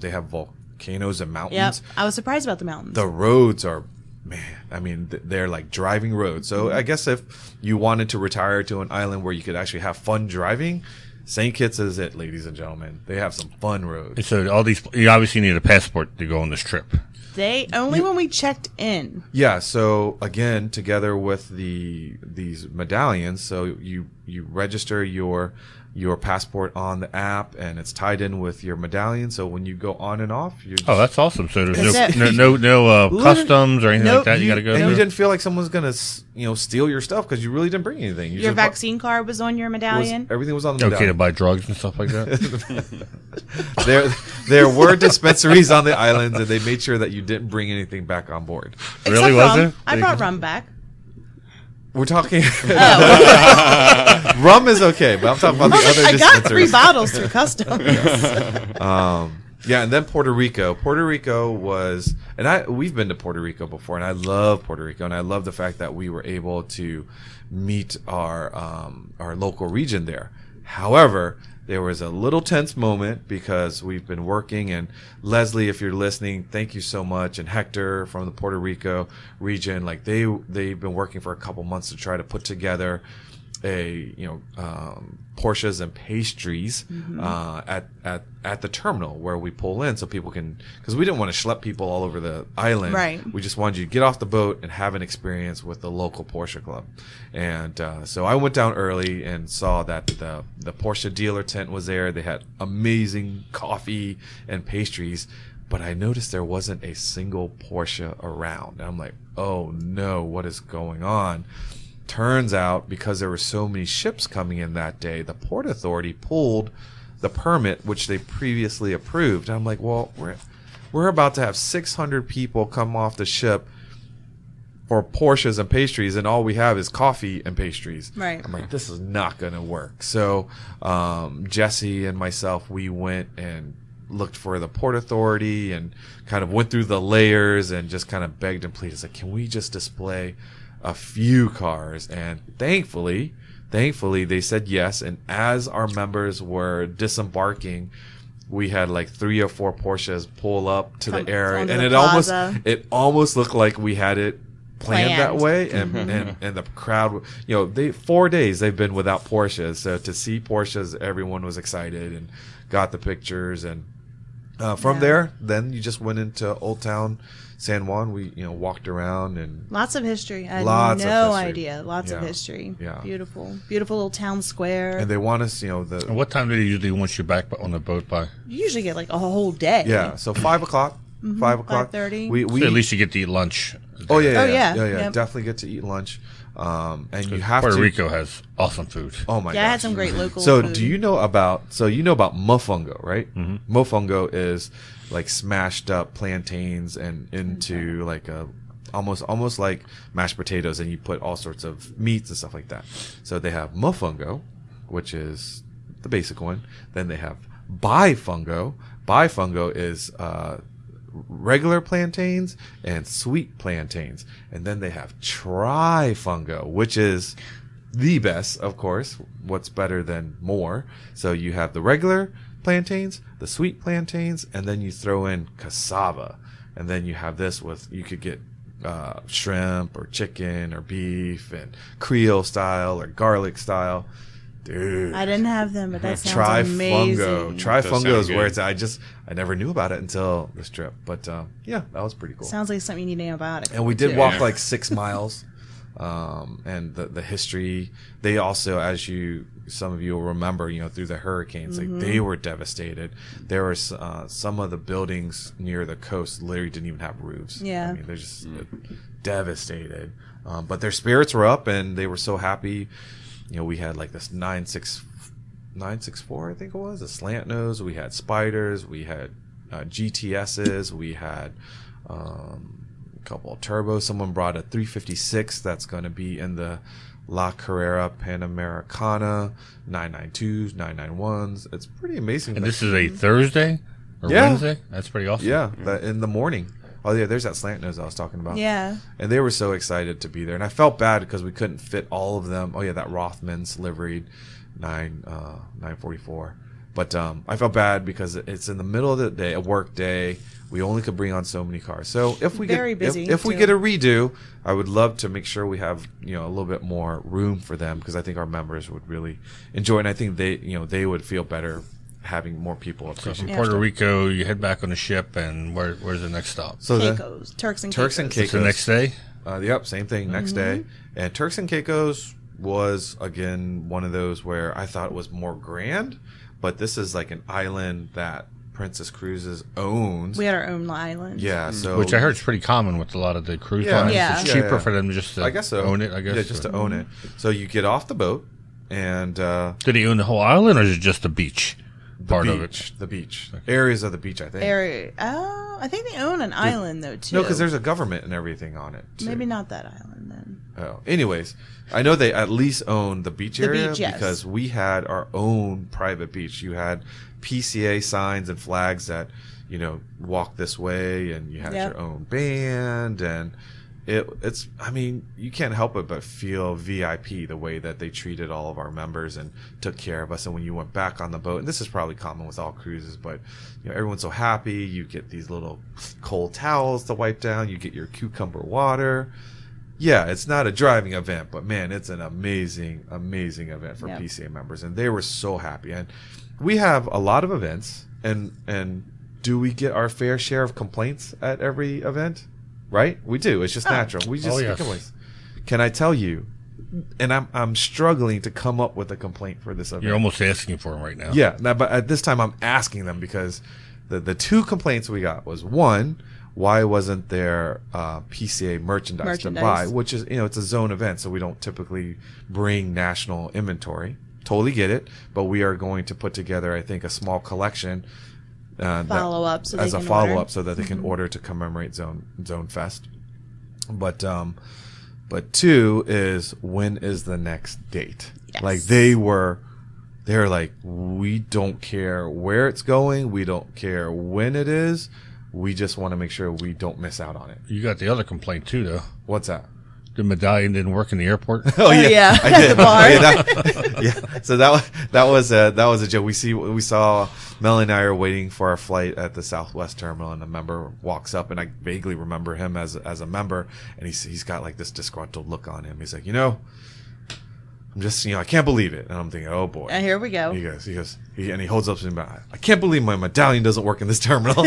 they have volcanoes and mountains. Yeah, I was surprised about the mountains. The roads are, they're like driving roads. So I guess if you wanted to retire to an island where you could actually have fun driving, St. Kitts is it, ladies and gentlemen. They have some fun roads. So all these, you obviously need a passport to go on this trip. When we checked in. Yeah, so again, together with these medallions, so you register your passport on the app, and it's tied in with your medallion. So when you go on and off, you. Oh, that's awesome! So there's no customs or anything like that. You got to go. And you didn't feel like someone's gonna steal your stuff because you really didn't bring anything. Your vaccine card was on your medallion. Everything was on the medallion. Okay to buy drugs and stuff like that. There were dispensaries on the islands, and they made sure that you didn't bring anything back on board. Really, was it? I brought rum back. We're talking. Rum is okay, but I'm talking about the other dispensers. I got 3 bottles through customs. And then Puerto Rico. Puerto Rico was, and we've been to Puerto Rico before, and I love Puerto Rico, and I love the fact that we were able to meet our local region there. However, there was a little tense moment because we've been working, and Leslie, if you're listening, thank you so much. And Hector from the Puerto Rico region, they've been working for a couple months to try to put together Porsches and pastries at the terminal where we pull in, so people can, because we didn't want to schlep people all over the island. Right. We just wanted you to get off the boat and have an experience with the local Porsche Club. And so I went down early and saw that the Porsche dealer tent was there. They had amazing coffee and pastries, but I noticed there wasn't a single Porsche around. And I'm like, oh no, what is going on? Turns out, because there were so many ships coming in that day, the Port Authority pulled the permit, which they previously approved. I'm like, well, we're about to have 600 people come off the ship for Porsches and pastries, and all we have is coffee and pastries. Right. I'm like, this is not going to work. So Jesse and myself, we went and looked for the Port Authority and kind of went through the layers and just kind of begged and pleaded. It's like, can we just display a few cars? And thankfully they said yes. And as our members were disembarking, we had 3 or 4 Porsches pull up to the area, and it almost looked like we had it planned that way. And, and the crowd, they 4 days they've been without Porsches, so to see Porsches, everyone was excited and got the pictures. And then you just went into Old Town San Juan. We walked around, and lots of history. I had no idea. Lots of history. Yeah, beautiful little town square. And they want us, And what time do they usually want you back on the boat by? You usually get a whole day. Yeah, so 5 o'clock. 5 o'clock. 5:30. We so at least you get to eat lunch. Yeah. Definitely get to eat lunch. And you have Puerto Rico has awesome food. Oh my gosh. Yeah, I had some great local food. Do you know about mofongo, right? Mm-hmm. Mofongo is smashed up plantains and into a almost like mashed potatoes, and you put all sorts of meats and stuff like that. So they have mofongo, which is the basic one. Then they have bifungo. Bifungo is regular plantains and sweet plantains. And then they have trifungo, which is the best, of course. What's better than more? So you have the regular plantains, the sweet plantains, and then you throw in cassava. And then you have this with, you could get shrimp or chicken or beef, and Creole style or garlic style. Dude, I didn't have them, but that sounds amazing. Trifungo is where it's at. I never knew about it until this trip. But that was pretty cool. Sounds like something you need to know about. And we did walk 6 miles. And the history. They also, as some of you will remember, through the hurricanes, they were devastated. There were some of the buildings near the coast literally didn't even have roofs. Yeah, they're just devastated. But their spirits were up, and they were so happy. We had this 964, I think it was, a slant nose. We had spiders. We had GTSs. We had a couple of turbos. Someone brought a 356 that's going to be in the La Carrera Panamericana, 992s, 991s. It's pretty amazing. And this is a Thursday? Or Wednesday? That's pretty awesome. Yeah, in the morning. Oh, yeah, there's that slant nose I was talking about. Yeah. And they were so excited to be there. And I felt bad because we couldn't fit all of them. Oh, yeah, that Rothman's liveried 944. But I felt bad because it's in the middle of the day, a work day. We only could bring on so many cars. So if we get a redo, I would love to make sure we have, you know, a little bit more room for them, because I think our members would really enjoy, and I think they, you know, they would feel better having more people. So from Puerto Rico, you head back on the ship, and where's the next stop? So Caicos, Turks and Caicos. So the next day. Yep, same thing. Next day, and Turks and Caicos was again one of those where I thought it was more grand. But this is like an island that Princess Cruises owns. We had our own island. Yeah, so which I heard is pretty common with a lot of the cruise lines. Yeah. It's cheaper for them just to own it, I guess. Yeah, just to own it. So you get off the boat and... did he own the whole island, or is it just the beach? The beach. Okay. Areas of the beach, I think. Oh, I think they own an island, though, too. No, because there's a government and everything on it, too. Maybe not that island, then. Oh, anyways, I know they at least own the beach area, because we had our own private beach. You had PCA signs and flags that, you know, walk this way, and you had your own band, and it's I mean, you can't help it but feel VIP the way that they treated all of our members and took care of us. And when you went back on the boat, and this is probably common with all cruises, but you know, everyone's so happy. You get these little cold towels to wipe down. You get your cucumber water. Yeah, it's not a driving event, but man, it's an amazing, amazing event for PCA members, and they were so happy. And we have a lot of events, and do we get our fair share of complaints at every event? Right? We do. It's just natural. We just Can I tell you? And I'm struggling to come up with a complaint for this event. You're almost asking for them right now. Yeah, but at this time I'm asking them, because the two complaints we got was, one, why wasn't there PCA merchandise to buy, which is, you know, it's a zone event, so we don't typically bring national inventory. Totally get it, but we are going to put together, I think, a small collection so that they can order to commemorate Zone Fest. But two is, when is the next date? Yes. Like they're like, we don't care where it's going, we don't care when it is. We just want to make sure we don't miss out on it. You got the other complaint, too, though. What's that? The medallion didn't work in the airport. I did. At the bar. So that was a joke. We saw Melanie and I are waiting for our flight at the Southwest terminal, and a member walks up, and I vaguely remember him as a member, and he's got like this disgruntled look on him. He's like, you know, I'm just, you know, I can't believe it. And I'm thinking, oh boy. And here we go. He holds up to me, I can't believe my medallion doesn't work in this terminal.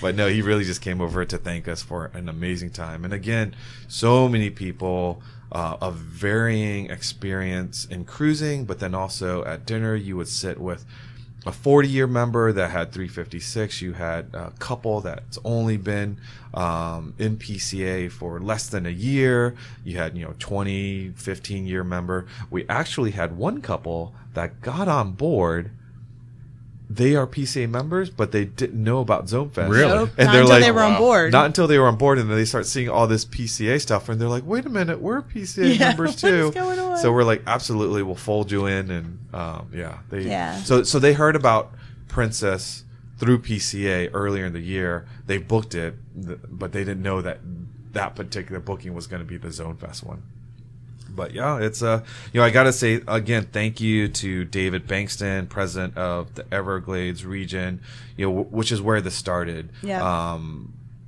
But no, he really just came over to thank us for an amazing time. And again, so many people of varying experience in cruising, but then also at dinner, you would sit with a 40-year member that had 356. You had a couple that's only been in PCA for less than a year. You had, you know, 20, 15-year member. We actually had one couple that got on board. They are PCA members, but they didn't know about Zone Fest. Really? Nope. And not until they were on board. Not until they were on board, and then they start seeing all this PCA stuff, and they're like, wait a minute, we're PCA members too. What's going on? So we're like, absolutely, we'll fold you in, and So they heard about Princess through PCA earlier in the year. They booked it, but they didn't know that that particular booking was going to be the Zone Fest one. But yeah, it's you know, I gotta say again, thank you to David Bankston, president of the Everglades region, you know, which is where this started. Yeah.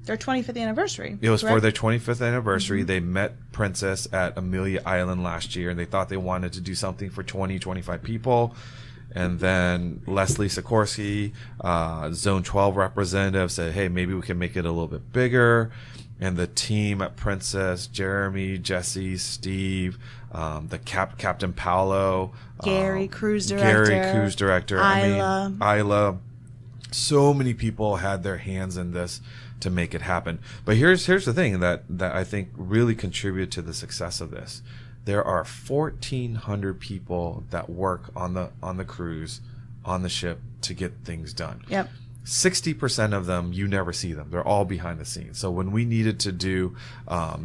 Their 25th anniversary. It was for their 25th anniversary. Mm-hmm. They met Princess at Amelia Island last year, and they thought they wanted to do something for 20, 25 people. And then Leslie Sikorsky, Zone 12 representative, said, hey, maybe we can make it a little bit bigger. And the team at Princess, Jeremy, Jesse, Steve, the Captain Paolo, Gary, cruise director, Isla. So many people had their hands in this to make it happen. But here's the thing that I think really contributed to the success of this. There are 1,400 people that work on the cruise, on the ship, to get things done. Yep. 60% of them, you never see them. They're all behind the scenes. So when we needed to do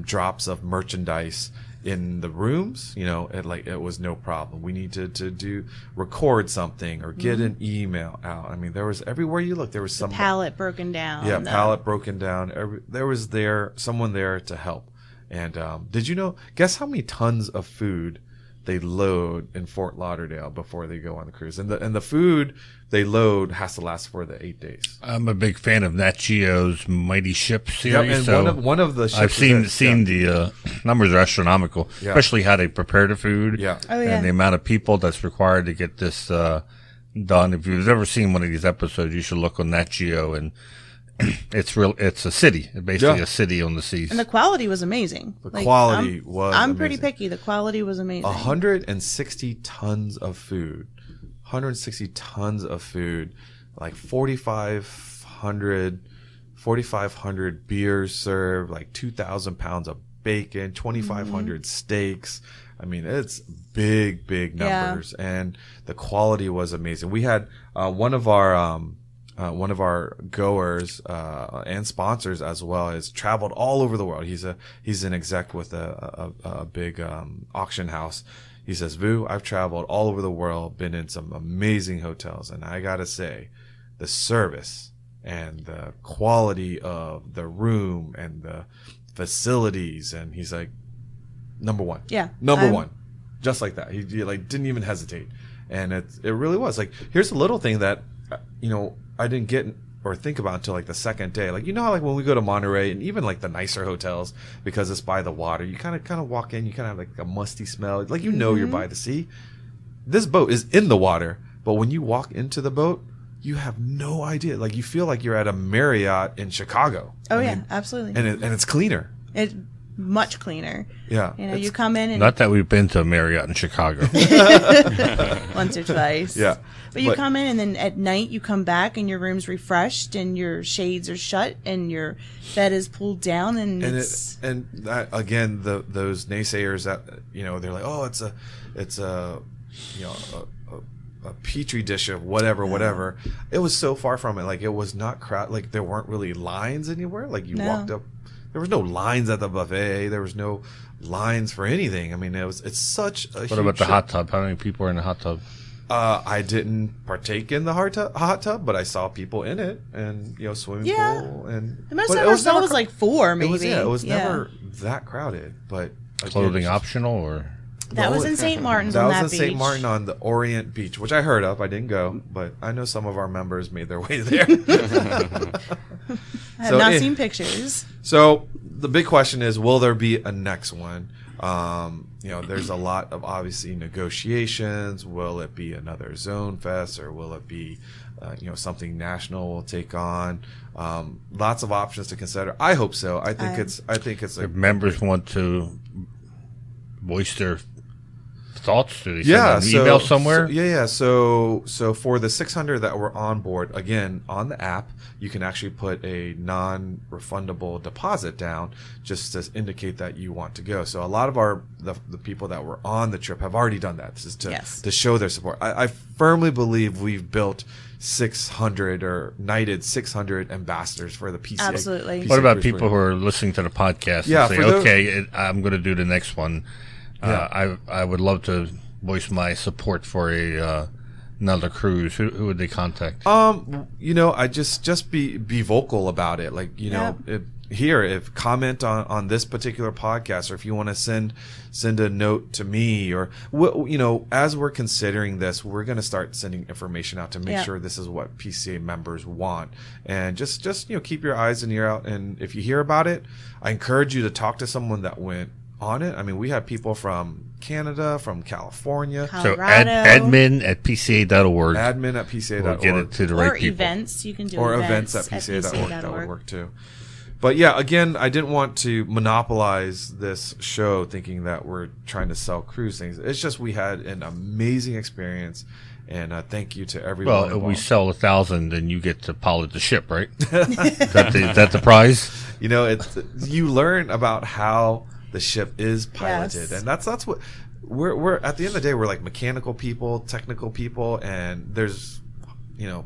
drops of merchandise in the rooms, you know, it, like, it was no problem. We needed to do record something or get an email out. I mean, there was everywhere you looked, there was some palette broken down. Yeah, palette broken down. There was someone there to help. And did you know? Guess how many tons of food they load in Fort Lauderdale before they go on the cruise, and the food they load has to last for the 8 days. I'm a big fan of Nat Geo's Mighty Ship series. Yeah, and so one of the ships I've seen the numbers are astronomical, especially how they prepare the food and the amount of people that's required to get this done. If you've ever seen one of these episodes, you should look on Nat Geo, and it's real. It's a city, basically a city on the seas. And the quality was amazing. I'm pretty picky. The quality was amazing. 160 tons of food, like 4,500 beers served, like 2,000 pounds of bacon, 2,500 steaks. I mean, it's big numbers, and the quality was amazing. We had one of our goers and sponsors as well has traveled all over the world. He's an exec with a big auction house. He says, "Vu, I've traveled all over the world, been in some amazing hotels, and I gotta say, the service and the quality of the room and the facilities," and he's like, "Number one, one," just like that. He like didn't even hesitate, and it really was like, here's a little thing that you know, I didn't get or think about until like the second day. Like, you know how like when we go to Monterey and even like the nicer hotels, because it's by the water, you kind of walk in, you kind of have like a musty smell. Like, you know, you're by the sea. This boat is in the water, but when you walk into the boat, you have no idea. Like, you feel like you're at a Marriott in Chicago. Oh, yeah, absolutely. And it's cleaner. It's much cleaner. Yeah. You know, you come in and... Not that we've been to Marriott in Chicago. Once or twice. Yeah. But you come in, and then at night you come back and your room's refreshed and your shades are shut and your bed is pulled down, and it's... again, those naysayers that, you know, they're like, oh, it's a you know, a petri dish of whatever. It was so far from it. Like, it was not crowded. Like, there weren't really lines anywhere. Like, you walked up. There was no lines at the buffet. There was no lines for anything. I mean, it's such a huge... What about the hot tub? How many people are in the hot tub? I didn't partake in the hot tub, but I saw people in it, and, you know, swimming pool. And the most I ever saw was like four, maybe. It was never that crowded. But again, clothing optional, or... That was in St. Martin's on that beach. That was in St. Martin on the Orient Beach, which I heard of. I didn't go, but I know some of our members made their way there. I have not seen pictures. So the big question is, will there be a next one? You know, there's a lot of, obviously, negotiations. Will it be another Zone Fest, or will it be, you know, something National will take on? Lots of options to consider. I hope so. I think it's. If members want to voice their thoughts, do they send an email somewhere? So for the 600 that were on board, again, on the app, you can actually put a non-refundable deposit down just to indicate that you want to go. So a lot of the people that were on the trip have already done that. This is to show their support. I firmly believe we've built 600 or knighted 600 ambassadors for the PCA. Absolutely. What about people who are listening to the podcast and say, I'm going to do the next one. Yeah. I would love to voice my support for another cruise. Who would they contact? You know, I just be vocal about it. Like, you know, if comment on this particular podcast, or if you want to send a note to me, or, you know, as we're considering this, we're going to start sending information out to make sure this is what PCA members want. And just, you know, keep your eyes and ear out. And if you hear about it, I encourage you to talk to someone that went on it. I mean, we had people from Canada, from California, Colorado. So admin at pca.org. We'll get it to the right people. Or events. You can do events at pca.org. That would work too. But yeah, again, I didn't want to monopolize this show thinking that we're trying to sell cruise things. It's just we had an amazing experience, and thank you to everyone. Well, if we sell 1,000, then you get to pilot the ship, right? Is that the prize? You know, you learn about how the ship is piloted, and that's what we're at the end of the day. We're like mechanical people, technical people, and there's, you know,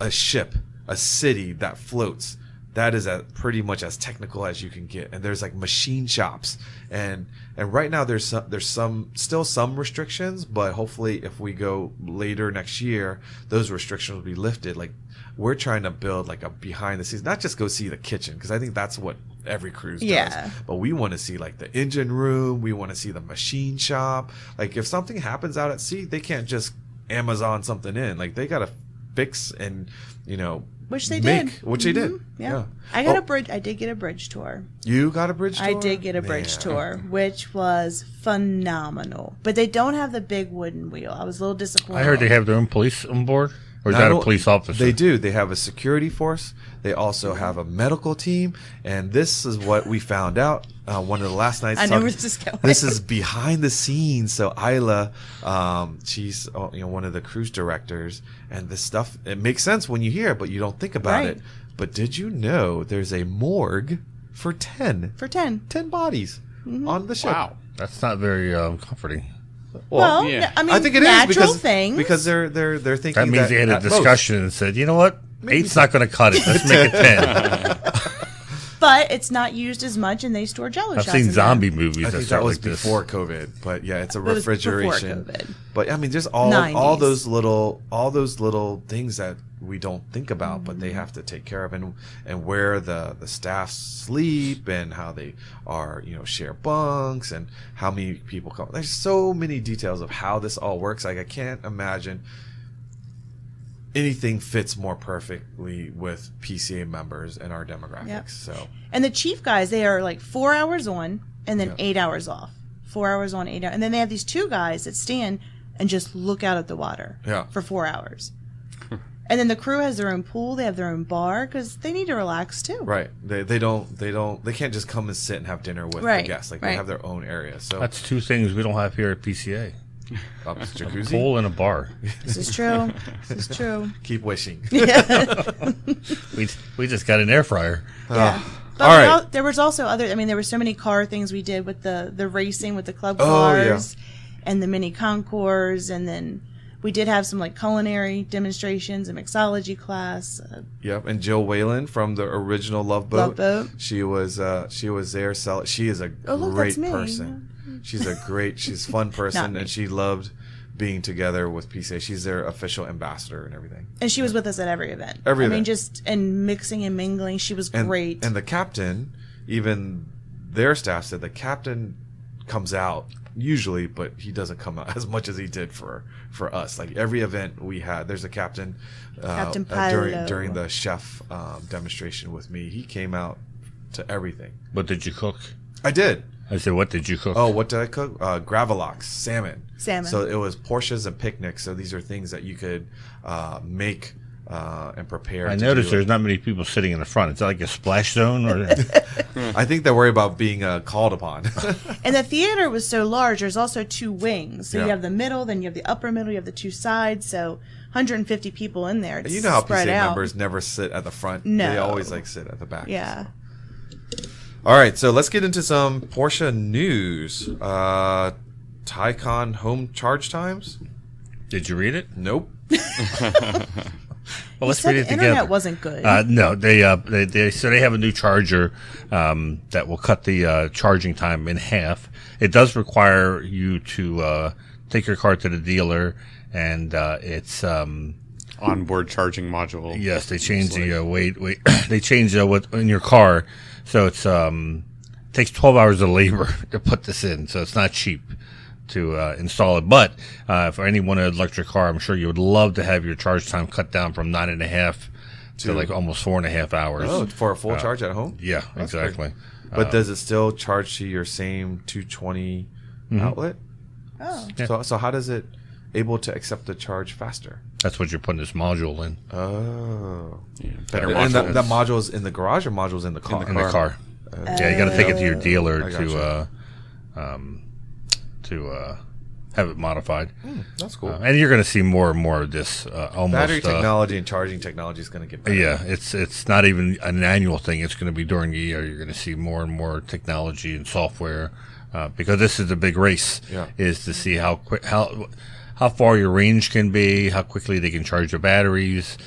a ship, a city that floats. that is a, pretty much as technical as you can get. And there's like machine shops, and right now there's still some restrictions, but hopefully if we go later next year, those restrictions will be lifted. Like we're trying to build like a behind the scenes, not just go see the kitchen, because I think that's what every cruise does. Yeah. But we want to see like the engine room. We want to see the machine shop. Like if something happens out at sea, they can't just Amazon something in. Like they gotta fix and, you know. Which they did. Yeah. I got I did get a bridge tour. You got a bridge tour? I did get a bridge tour, which was phenomenal. But they don't have the big wooden wheel. I was a little disappointed. I heard they have their own police on board. Or is that a police officer? They do. They have a security force. They also have a medical team. And this is what we found out one of the last nights. I know where this is going. This is behind the scenes. So Isla, she's one of the cruise directors. And this stuff, it makes sense when you hear it, but you don't think about it. But did you know there's a morgue for 10? For 10. 10 bodies on the ship. Wow. That's not very comforting. Well, yeah. I mean, I think it is because they're thinking that means they had a discussion and said, you know what, maybe 8's not going to cut it. Let's make it 10. But it's not used as much, and they store Jello shots. I've seen zombie movies. I think that was before COVID, but yeah, it's a refrigeration. But I mean, just all those little things that we don't think about, but they have to take care of, and where the staff sleep, and how they are, share bunks, and how many people come. There's so many details of how this all works. Like I can't imagine anything fits more perfectly with PCA members and our demographics. Yep. So, and the chief guys, they are like 4 hours on and then 8 hours off. 4 hours on, 8 hours. And then they have these two guys that stand and just look out at the water for 4 hours. And then the crew has their own pool. They have their own bar because they need to relax too. Right. They can't just come and sit and have dinner with the guests. Like they have their own area. So that's two things we don't have here at PCA. A pool and a bar. This is true. Keep wishing. We just got an air fryer. Yeah. But all right. There was also there were so many car things we did with the racing with the club cars and the mini concours, and then we did have some like culinary demonstrations and mixology class. And Jill Whalen from the original Love Boat. She was there. She is a great person. She's a great, fun person, and she loved being together with PCA. She's their official ambassador and everything. And she was with us at every event. And mixing and mingling. She was great. And the captain, even their staff said the captain comes out usually, but he doesn't come out as much as he did for us. Like every event we had, there's a captain. Captain Pilo. During the chef demonstration with me, he came out to everything. But did you cook? I did. I said, what did you cook? Oh, what did I cook? Gravlax, salmon. So it was Porsches and picnics. So these are things that you could make and prepare. I noticed there's not many people sitting in the front. Is that like a splash zone? Or? I think they're worried about being called upon. And the theater was so large. There's also two wings. So you have the middle, then you have the upper middle, you have the two sides. So 150 people in there. You know how PCA members never sit at the front. No. They always like sit at the back. Yeah. So. All right, so let's get into some Porsche news. Taycan home charge times. Did you read it? Nope. Well, let's read it together. The internet wasn't good. No, they have a new charger that will cut the charging time in half. It does require you to take your car to the dealer, and it's onboard charging module. Yes, they changed the weight. They changed what in your car. So it's takes 12 hours of labor to put this in, so it's not cheap to install it. But for anyone who had an electric car, I'm sure you would love to have your charge time cut down from 9.5 to like almost 4.5 hours. Oh, for a full charge at home? Yeah, that's exactly. But does it still charge to your same 220 outlet? Oh. Yeah. So how does it able to accept the charge faster? That's what you're putting this module in. Oh. Yeah, and that module is in the garage or module is in the car? In the car. Yeah, you got to take it to your dealer to have it modified. That's cool. And you're going to see more and more of this. Battery technology and charging technology is going to get better. Yeah, it's not even an annual thing. It's going to be during the year. You're going to see more and more technology and software because this is the big race is to see how far your range can be, how quickly they can charge your batteries,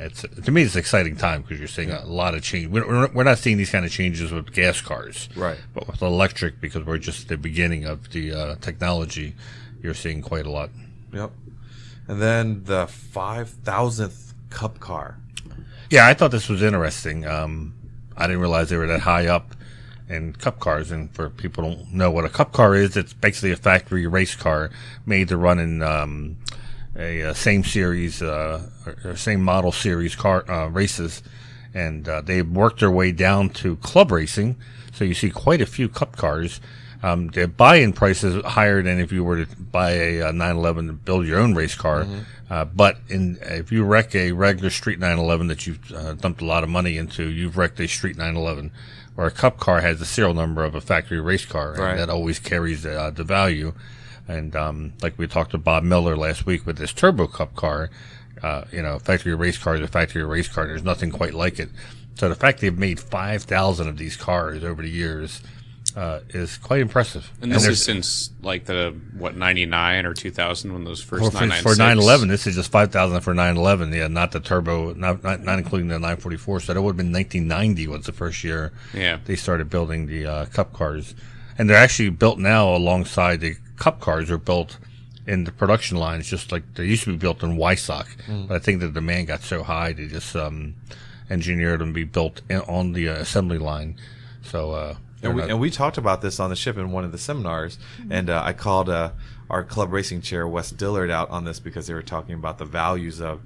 it's, to me, it's an exciting time because you're seeing a lot of change. We're not seeing these kind of changes with gas cars, right? But with electric, because we're just at the beginning of the technology, you're seeing quite a lot. Yep. And then the 5,000th Cup car. Yeah, I thought this was interesting. I didn't realize they were that high up in Cup cars. And for people who don't know what a Cup car is, it's basically a factory race car made to run in a same series or same model series car races. And they worked their way down to club racing. So you see quite a few Cup cars. Their buy-in price is higher than if you were to buy a 911 to build your own race car. Mm-hmm. But if you wreck a regular street 911 that you've dumped a lot of money into, you've wrecked a street 911. Or a Cup car has the serial number of a factory race car, right. And that always carries the value. And like we talked to Bob Miller last week with this Turbo Cup car, factory race car is a factory race car. There's nothing quite like it. So the fact they've made 5,000 of these cars over the years is quite impressive. And this is since like the 99 or 2000 when those first 996. For 911, this is just 5,000 for 911. Yeah, not the turbo, not including the 944. So that would have been 1990 was the first year. Yeah, they started building the Cup cars, and they're actually built now alongside the Cup cars are built in the production lines, just like they used to be built in YSOC. Mm. But I think the demand got so high they just engineered them to be built on the assembly line. So. And we talked about this on the ship in one of the seminars, and I called our club racing chair, Wes Dillard, out on this because they were talking about the values of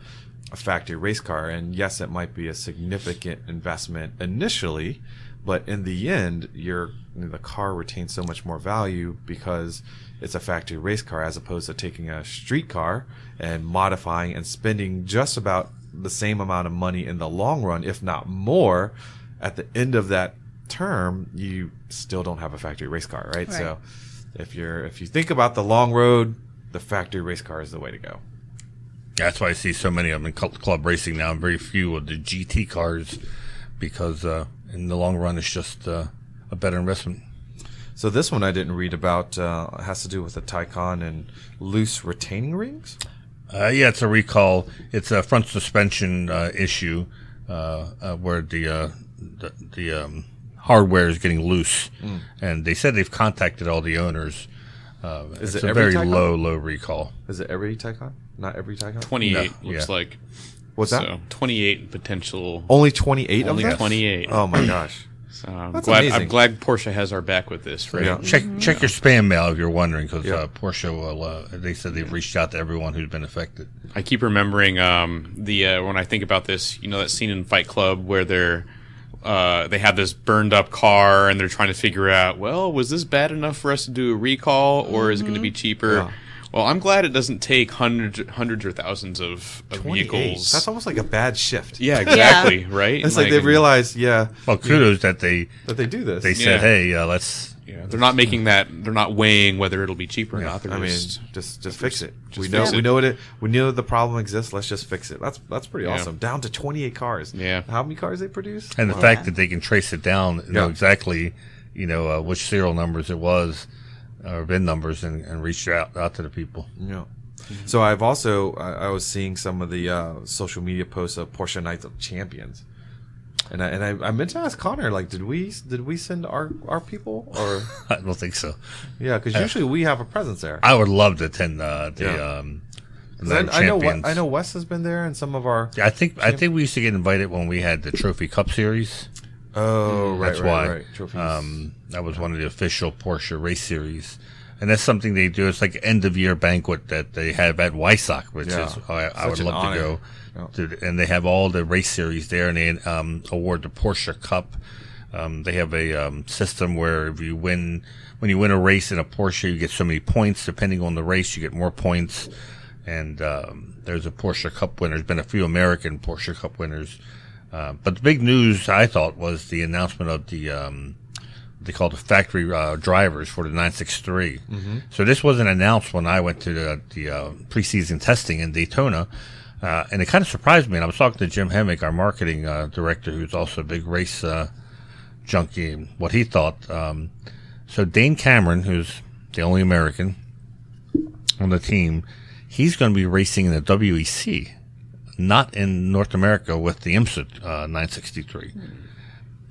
a factory race car. And yes, it might be a significant investment initially, but in the end, the car retains so much more value because it's a factory race car as opposed to taking a street car and modifying and spending just about the same amount of money in the long run, if not more, at the end of that term, you still don't have a factory race car, right? So if you think about the long road, the factory race car is the way to go. That's why I see so many of them in club racing now, and very few of the GT cars, because in the long run, it's just a better investment. So this one I didn't read about. It has to do with the Taycan and loose retaining rings? Yeah, it's a recall. It's a front suspension issue where the hardware is getting loose, and they said they've contacted all the owners. Is it's it a very Taycan? low recall. Is it every Taycan? Not every Taycan? 28 no. looks yeah. like. What's so that? 28 potential. Only 28 of them? Only 28. Oh my gosh. So I'm glad Porsche has our back with this. Right? Yeah. Check your spam mail if you're wondering, because Porsche will, they said they've reached out to everyone who's been affected. I keep remembering when I think about this, that scene in Fight Club where they're they have this burned up car and they're trying to figure out, was this bad enough for us to do a recall, or is it going to be cheaper? Yeah. Well, I'm glad it doesn't take hundreds or thousands of vehicles. That's almost like a bad shift. Yeah, exactly. Yeah. Right? It's like they realized, well, kudos that they do this. They said, hey, let's... Yeah, they're not making that. They're not weighing whether it'll be cheaper or not. They're just fix it. We know the problem exists. Let's just fix it. That's pretty awesome. Down to 28 cars. Yeah. How many cars they produce? And the fact that they can trace it down, know exactly, which serial numbers it was, or VIN numbers, and reach out to the people. Yeah. Mm-hmm. So I've also I was seeing some of the social media posts of Porsche Nights of Champions. And I meant to ask Connor, like, did we send our people? Or I don't think so. Yeah, because usually we have a presence there. I would love to attend I know Wes has been there, and some of our. Yeah, I think we used to get invited when we had the Trophy Cup Series. Oh, right, that's why. Right. Trophies. That was one of the official Porsche race series, and that's something they do. It's like an end of year banquet that they have at YSOC, which is I would love honor to go. And they have all the race series there, and they award the Porsche Cup. They have a system where when you win a race in a Porsche, you get so many points. Depending on the race, you get more points. And there's a Porsche Cup winner. There's been a few American Porsche Cup winners. But the big news, I thought, was the announcement of the they call the factory drivers for the 963. Mm-hmm. So this wasn't announced when I went to the preseason testing in Daytona. And it kind of surprised me. And I was talking to Jim Hemmick, our marketing director, who's also a big race junkie, and what he thought. So Dane Cameron, who's the only American on the team, he's going to be racing in the WEC not in North America with the IMSA 963,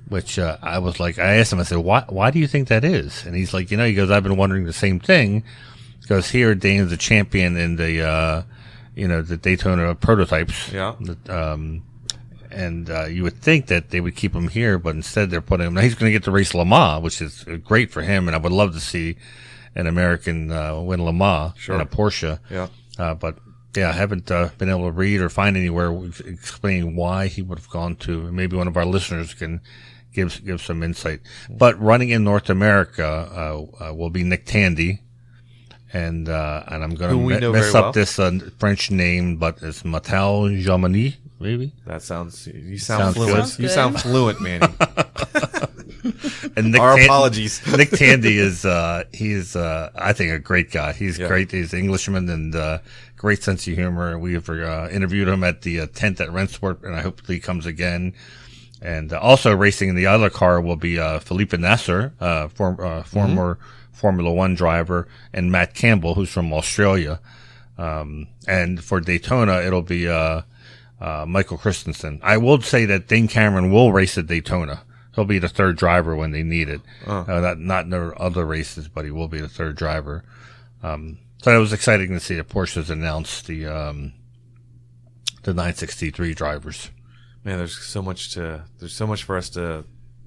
which I was like, I asked him, I said, why do you think that is? And he's like, you know, he goes, I've been wondering the same thing, because here Dane's the champion in the, you know, the Daytona prototypes. Yeah. And you would think that they would keep him here, but instead they're putting him. Now he's going to get to race Le Mans, which is great for him, and I would love to see an American win Le Mans in a Porsche. Yeah. But yeah, I haven't been able to read or find anywhere explaining why he would have gone to. Maybe one of our listeners can give some insight. But running in North America will be Nick Tandy, and I'm going to mess up this French name, but it's Mattel Germany. Maybe that sounds. You sound fluent. You sound fluent, Manny. And Nick our apologies. Nick Tandy is he's I think a great guy. He's great. He's an Englishman and great sense of humor. We have interviewed him at the tent at Rensport, and I hope he comes again. And also racing in the other car will be Felipe Nasser, former Formula One driver, and Matt Campbell, who's from Australia. And for Daytona, it'll be. Michael Christensen. I will say that Dane Cameron will race at Daytona. He'll be the third driver when they need it. Not in the other races, but he will be the third driver. So it was exciting to see that Porsche's announced the 963 drivers. Man, there's so much for us to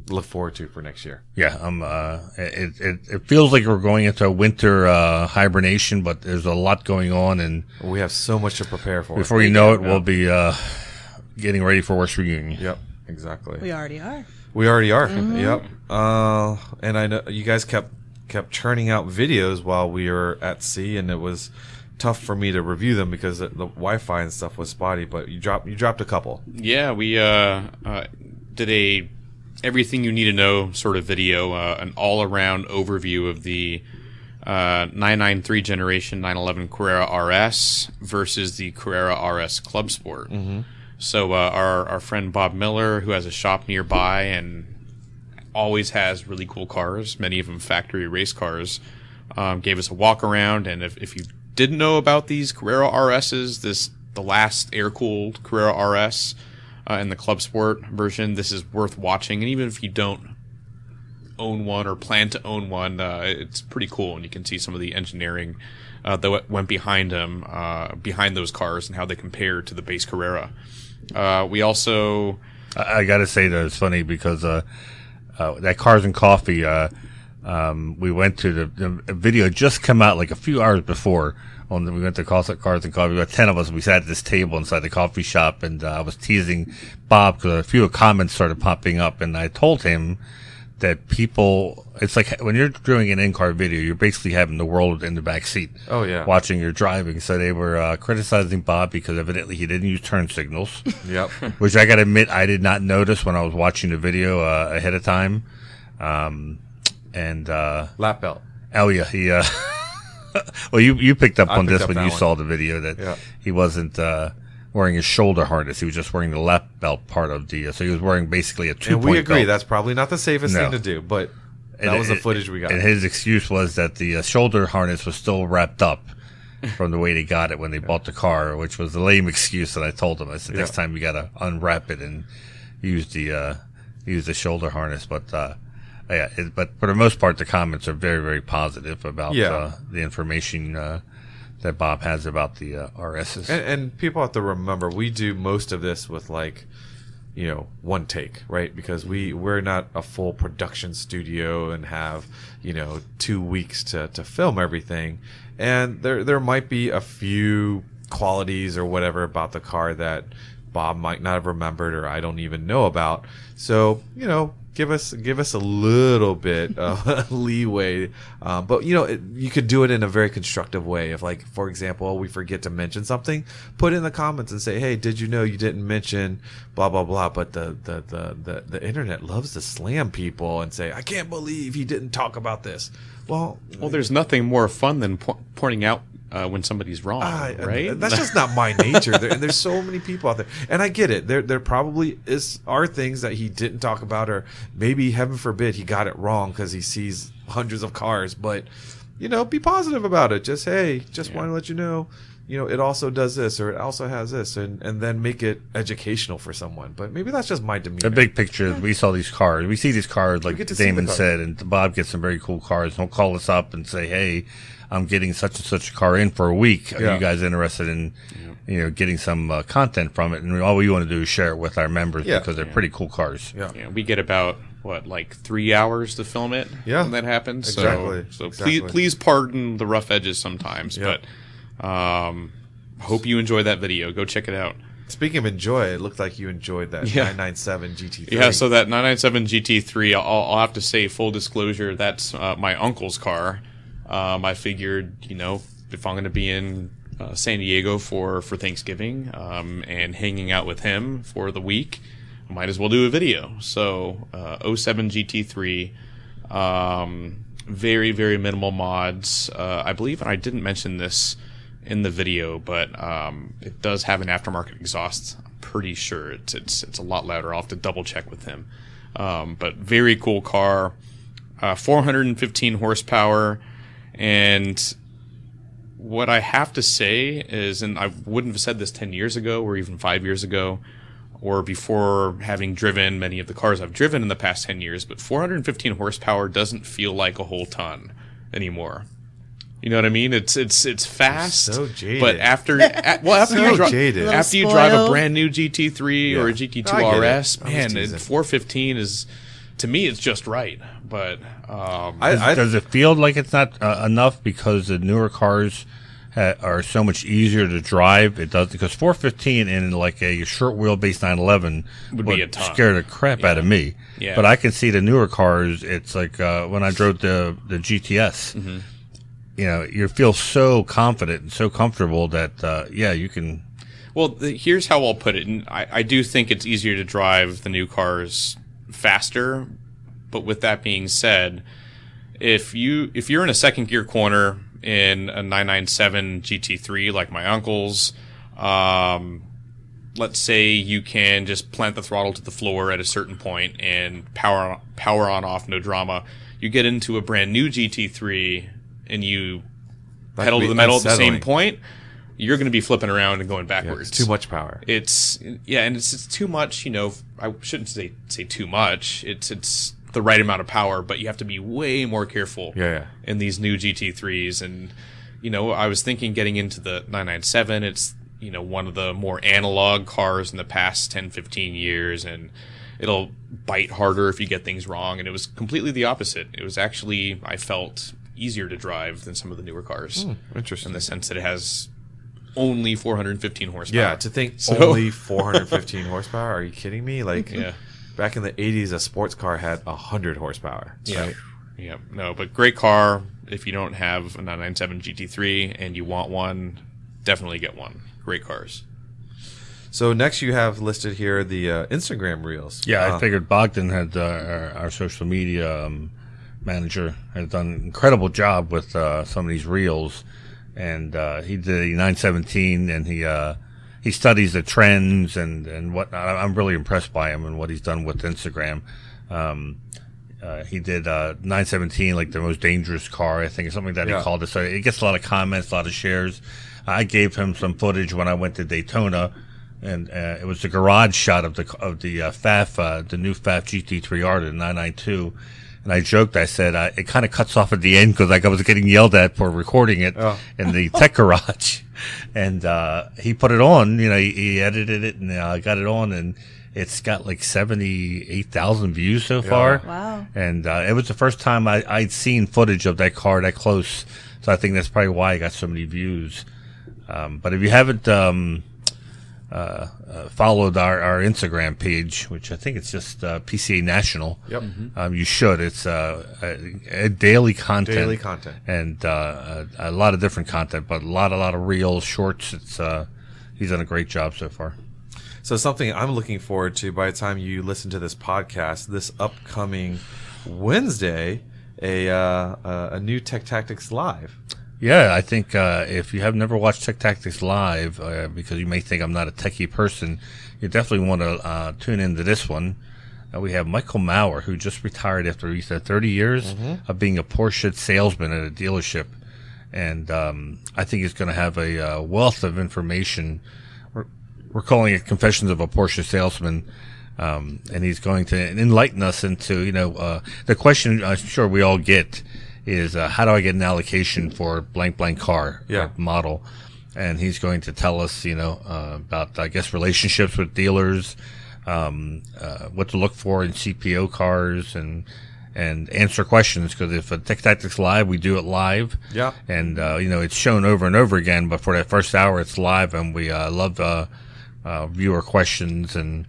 look forward to for next year. Yeah, it feels like we're going into a winter hibernation, but there's a lot going on, and we have so much to prepare for. Before you know it, we'll be getting ready for West Reunion. Yep, exactly. We already are. Mm-hmm. Yep. And I know you guys kept churning out videos while we were at sea, and it was tough for me to review them because the Wi-Fi and stuff was spotty. But you dropped a couple. Yeah, we did a. Everything you need to know sort of video, an all-around overview of the 993 generation 911 Carrera RS versus the Carrera RS Club Sport. Mm-hmm. So our friend Bob Miller, who has a shop nearby and always has really cool cars, many of them factory race cars, gave us a walk around. And if you didn't know about these Carrera RSs, the last air-cooled Carrera RS, in the Club Sport version, this is worth watching. And even if you don't own one or plan to own one, it's pretty cool. And you can see some of the engineering that went behind those cars and how they compare to the base Carrera. We also... I got to say that it's funny because that Cars and Coffee, we went to the video just come out like a few hours before. We went to Cars and Coffee. We got 10 of us. We sat at this table inside the coffee shop, and I was teasing Bob because a few comments started popping up, and I told him that it's like when you're doing an in-car video, you're basically having the world in the back seat. Oh, yeah. Watching your driving. So they were criticizing Bob because evidently he didn't use turn signals. Yep. Which I got to admit, I did not notice when I was watching the video ahead of time. Lap belt. Oh, yeah. He... Well, you picked up on this when you saw the video that he wasn't wearing his shoulder harness. He was just wearing the lap belt part of the. So he was wearing basically a 2-point belt. And we agree that's probably not the safest thing to do, but that was the footage we got. And his excuse was that the shoulder harness was still wrapped up from the way they got it when they bought the car, which was a lame excuse that I told him. I said, next time you got to unwrap it and use the shoulder harness, but... Yeah, but for the most part, the comments are very, very positive about the information that Bob has about the RSs. And people have to remember, we do most of this with one take, right? Because we're not a full production studio and have 2 weeks to film everything. And there might be a few qualities or whatever about the car that Bob might not have remembered or I don't even know about. So give us a little bit of leeway, but you could do it in a very constructive way. If, like, for example, we forget to mention something, put it in the comments and say, hey, did you know you didn't mention blah blah blah? But the internet loves to slam people and say, I can't believe you didn't talk about this. Well, there's nothing more fun than pointing out when somebody's wrong, right? That's just not my nature. There's so many people out there, and I get it. There probably are things that he didn't talk about, or maybe, heaven forbid, he got it wrong because he sees hundreds of cars. But be positive about it. Just wanted to let you know you know, it also does this, or it also has this, and then make it educational for someone. But maybe that's just my demeanor. The big picture is we saw these cars. We see these cars, like Damon said, and Bob gets some very cool cars. He'll call us up and say, hey, I'm getting such and such a car in for a week. Are you guys interested in, you know, getting some content from it? And all we want to do is share it with our members because they're pretty cool cars. Yeah, we get about... like 3 hours to film it when that happens? Exactly. So please pardon the rough edges sometimes, but hope you enjoy that video. Go check it out. Speaking of enjoy, it looked like you enjoyed that 997 GT3. Yeah, so that 997 GT3, I'll have to say, full disclosure, that's my uncle's car. I figured, you know, if I'm going to be in San Diego for Thanksgiving and hanging out with him for the week, might as well do a video. So 07 GT3, very, very minimal mods. I believe, and I didn't mention this in the video, but it does have an aftermarket exhaust. I'm pretty sure it's a lot louder. I'll have to double check with him. But very cool car, 415 horsepower. And what I have to say is, and I wouldn't have said this 10 years ago or even 5 years ago, or before having driven many of the cars I've driven in the past 10 years, but 415 horsepower doesn't feel like a whole ton anymore. You know what I mean? It's fast. You're so jaded. But after you drive a brand new GT3 or a GT2 RS, man, 415 is, to me, it's just right. But does it feel like it's not enough because the newer cars are so much easier to drive? It does, because 415 in like a short wheelbase 911 would be a ton. Scare the crap out of me. Yeah. But I can see the newer cars. It's like when I drove the GTS. Mm-hmm. You know, you feel so confident and so comfortable that you can. Well, here's how I'll put it, and I do think it's easier to drive the new cars faster. But with that being said, if you're in a second gear corner in a 997 GT3 like my uncle's, let's say you can just plant the throttle to the floor at a certain point and power on off, no drama. You get into a brand new GT3 and you pedal to the metal at the same point, you're going to be flipping around and going backwards. It's too much power. It's too much. You know, I shouldn't say too much. It's the right amount of power, but you have to be way more careful in these new GT3s. And, you know, I was thinking getting into the 997, it's, you know, one of the more analog cars in the past 10, 15 years, and it'll bite harder if you get things wrong. And it was completely the opposite. It was actually, I felt, easier to drive than some of the newer cars. Interesting. In the sense that it has only 415 horsepower. Yeah, to think only 415 horsepower? Are you kidding me? Like, back in the 80s, a sports car had 100 horsepower. Right? Yeah. No, but great car. If you don't have a 997 GT3 and you want one, definitely get one. Great cars. So next you have listed here the Instagram Reels. Yeah, I figured Bogdan had our social media manager has done an incredible job with some of these Reels. And he did the 917 and he studies the trends and whatnot. I'm really impressed by him and what he's done with Instagram. He did 917, like the most dangerous car, I think, or something like that. He called it. So it gets a lot of comments, a lot of shares. I gave him some footage when I went to Daytona, and it was the garage shot of the FAF, the new FAF GT3R, the 992. And I joked, I said, it kind of cuts off at the end because I was getting yelled at for recording it in the tech garage. And he put it on, you know, he edited it and got it on, and it's got like 78,000 views so far. Wow. And it was the first time I'd seen footage of that car that close. So I think that's probably why it got so many views. But if you haven't followed our Instagram page, which I think it's just PCA National. Yep. Mm-hmm. You should. It's a daily content. And a lot of different content, but a lot of reels, shorts. It's he's done a great job so far. So something I'm looking forward to by the time you listen to this podcast, this upcoming Wednesday, a new Tech Tactics Live. Yeah, I think if you have never watched Tech Tactics Live, because you may think I'm not a techie person, you definitely want to tune into this one. We have Michael Maurer, who just retired after 30 years of being a Porsche salesman at a dealership. And I think he's going to have a wealth of information. We're calling it Confessions of a Porsche Salesman. And he's going to enlighten us into, the question I'm sure we all get is, how do I get an allocation for blank, blank car or model? And he's going to tell us, about, I guess, relationships with dealers, what to look for in CPO cars and answer questions. Because if a Tech Tactics Live, we do it live. Yeah. And, it's shown over and over again. But for that first hour, it's live. And we love viewer questions and,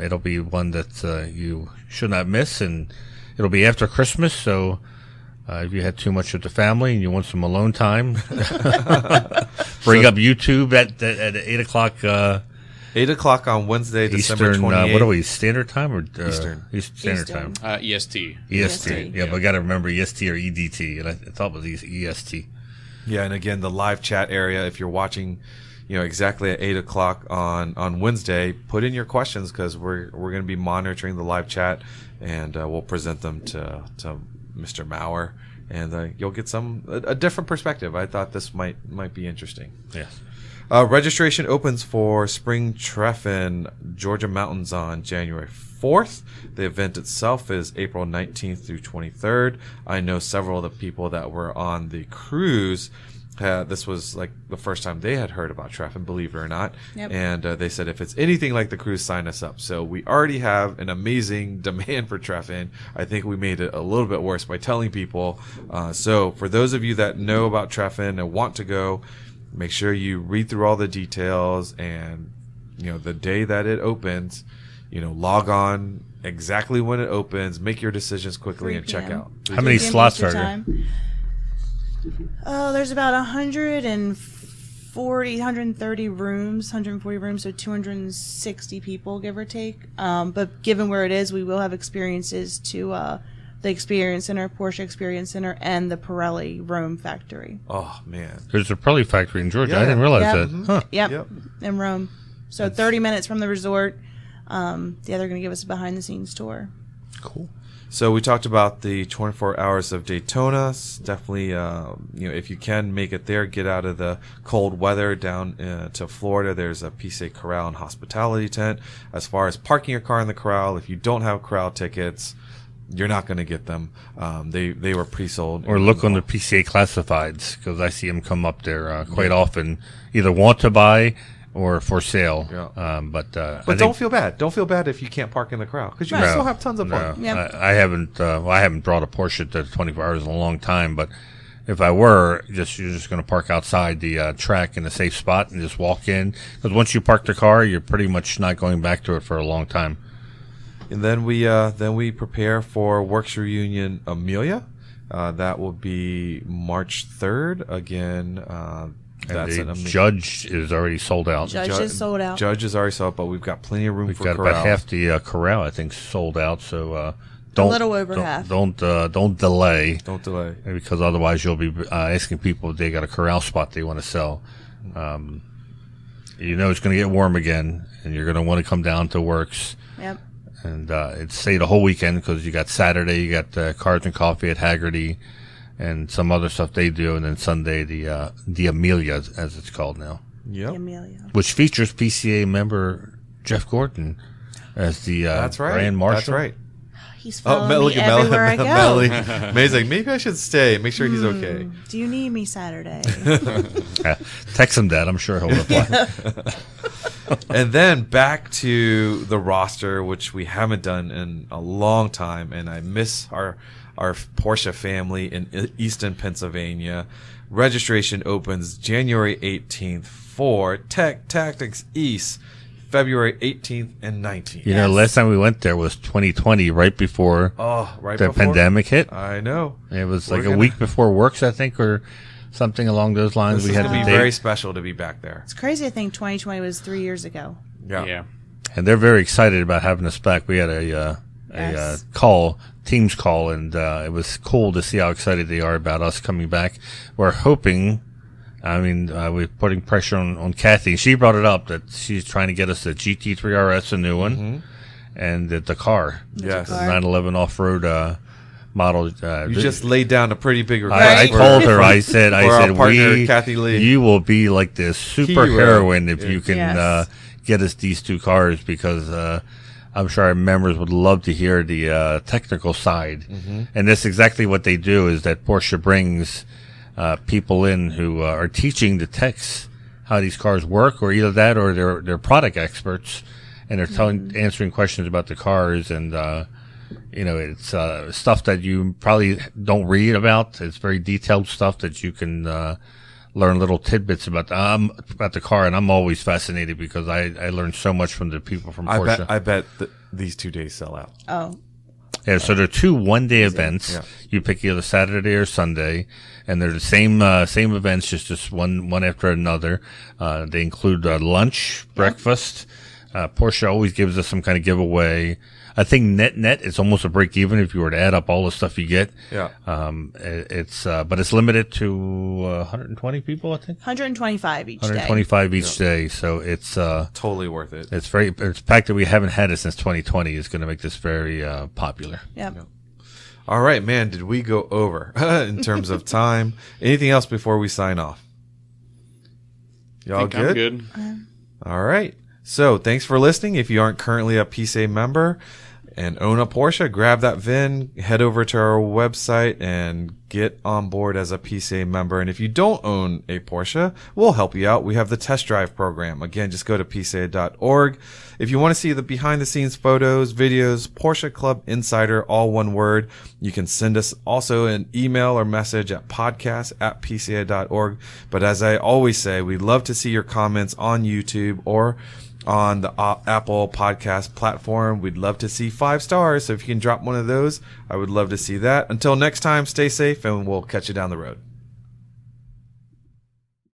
it'll be one that you should not miss, and it'll be after Christmas, so if you had too much with the family and you want some alone time, bring up YouTube at 8 o'clock. 8 o'clock on Wednesday, Eastern, December 28th. What are we, Standard Time? Or Eastern. Standard Time. EST. EST. Yeah, but I got to remember EST or EDT, and I thought it was EST. Yeah, and again, the live chat area, if you're watching exactly at 8 o'clock on Wednesday, put in your questions because we're going to be monitoring the live chat, and we'll present them to Mr. Maurer, and you'll get a different perspective. I thought this might be interesting. Yes. Registration opens for Spring Treffin Georgia Mountains on January 4th. The event itself is April 19th through 23rd. I know several of the people that were on the cruise. This was like the first time they had heard about Treffin, believe it or not. Yep. And they said, if it's anything like the cruise, sign us up. So we already have an amazing demand for Treffin. I think we made it a little bit worse by telling people. So for those of you that know about Treffin and want to go, make sure you read through all the details. And, the day that it opens, log on exactly when it opens, make your decisions quickly and check out. How many slots are there? There's about 140 rooms, so 260 people, give or take. But given where it is, we will have experiences to the Experience Center, Porsche Experience Center, and the Pirelli Rome factory. Oh, man. There's a Pirelli factory in Georgia. Yeah. I didn't realize that. Huh. Yep, in Rome. So that's 30 minutes from the resort. They're going to give us a behind-the-scenes tour. Cool. So we talked about the 24 hours of Daytona. It's definitely, if you can make it there, get out of the cold weather down to Florida. There's a PCA Corral and hospitality tent. As far as parking your car in the corral, if you don't have corral tickets, you're not going to get them. They were pre-sold. Or look on the PCA classifieds, because I see them come up there quite often. Either want to buy or for sale. Yeah. But don't feel bad. Don't feel bad if you can't park in the crowd, because you still have tons of parking. Yeah. I haven't brought a Porsche to 24 hours in a long time, but if I were, you're just going to park outside the track in a safe spot and just walk in, because once you park the car, you're pretty much not going back to it for a long time. And then we prepare for Works Reunion Amelia. That will be March 3rd. Again, Judge is already sold out. Judge is already sold out, but we've got plenty of room for corral. We've got about half the corral, I think, sold out. So don't, a little over don't, half. Don't delay. Don't delay, because otherwise you'll be asking people if they got a corral spot they want to sell. It's going to get warm again, and you're going to want to come down to Works. Yep. And it's stay the whole weekend, because you got Saturday, you got Cards and Coffee at Haggerty, and some other stuff they do, and then Sunday the Amelia, as it's called now. Yep. Which features PCA member Jeff Gordon as the Grand Marshal. That's right. He's following me everywhere I go. May's like, maybe I should stay. Make sure he's okay. Do you need me Saturday? Text him that. I'm sure he'll reply. And then back to the roster, which we haven't done in a long time, and I miss our Porsche family in Easton, Pennsylvania. Registration opens January 18th for Tech Tactics East, February 18th and 19th. Last time we went there was 2020, right before the pandemic hit. I know. It was a week before Works, I think, or something along those lines. This is going to be very special to be back there. It's crazy to think 2020 was 3 years ago. Yeah. And they're very excited about having us back. We had a Teams call, and it was cool to see how excited they are about us coming back. We're hoping, we're putting pressure on Kathy. She brought it up that she's trying to get us the GT3 RS, a new one, and the car. Yes. The 911 off-road model. You just laid down a pretty big request. I told her, I said, partner, Kathy Lee, you will be like this super heroine if you can get us these two cars, because I'm sure our members would love to hear the technical side. Mm-hmm. And that's exactly what they do, is that Porsche brings people in who are teaching the techs how these cars work, or either that or they're product experts, and they're answering questions about the cars, and you know, it's stuff that you probably don't read about. It's very detailed stuff that you can learn little tidbits about the car, and I'm always fascinated because I learn so much from the people from Porsche. I bet these 2 days sell out. Oh. Yeah, so they're 2 one-day events. Yeah. You pick either Saturday or Sunday, and they're the same events, just one after another. They include lunch, breakfast. Porsche always gives us some kind of giveaway. I think net, it's almost a break even if you were to add up all the stuff you get. Yeah. It's but it's limited to 120 people, I think. 125 each day. 125 each day. So it's totally worth it. It's very. The fact that we haven't had it since 2020 is going to make this very popular. Yep. Yeah. All right, man. Did we go over in terms of time? Anything else before we sign off? Y'all good? I'm good. All right. So thanks for listening. If you aren't currently a PCA member and own a Porsche, grab that VIN, head over to our website, and get on board as a PCA member. And if you don't own a Porsche, we'll help you out. We have the test drive program. Again, just go to pca.org. If you want to see the behind-the-scenes photos, videos, Porsche Club Insider, all one word, you can send us also an email or message at podcast@pca.org. But as I always say, we'd love to see your comments on YouTube or on the Apple podcast platform. We'd love to see 5 stars. So if you can drop one of those, I would love to see that. Until next time, stay safe, and we'll catch you down the road.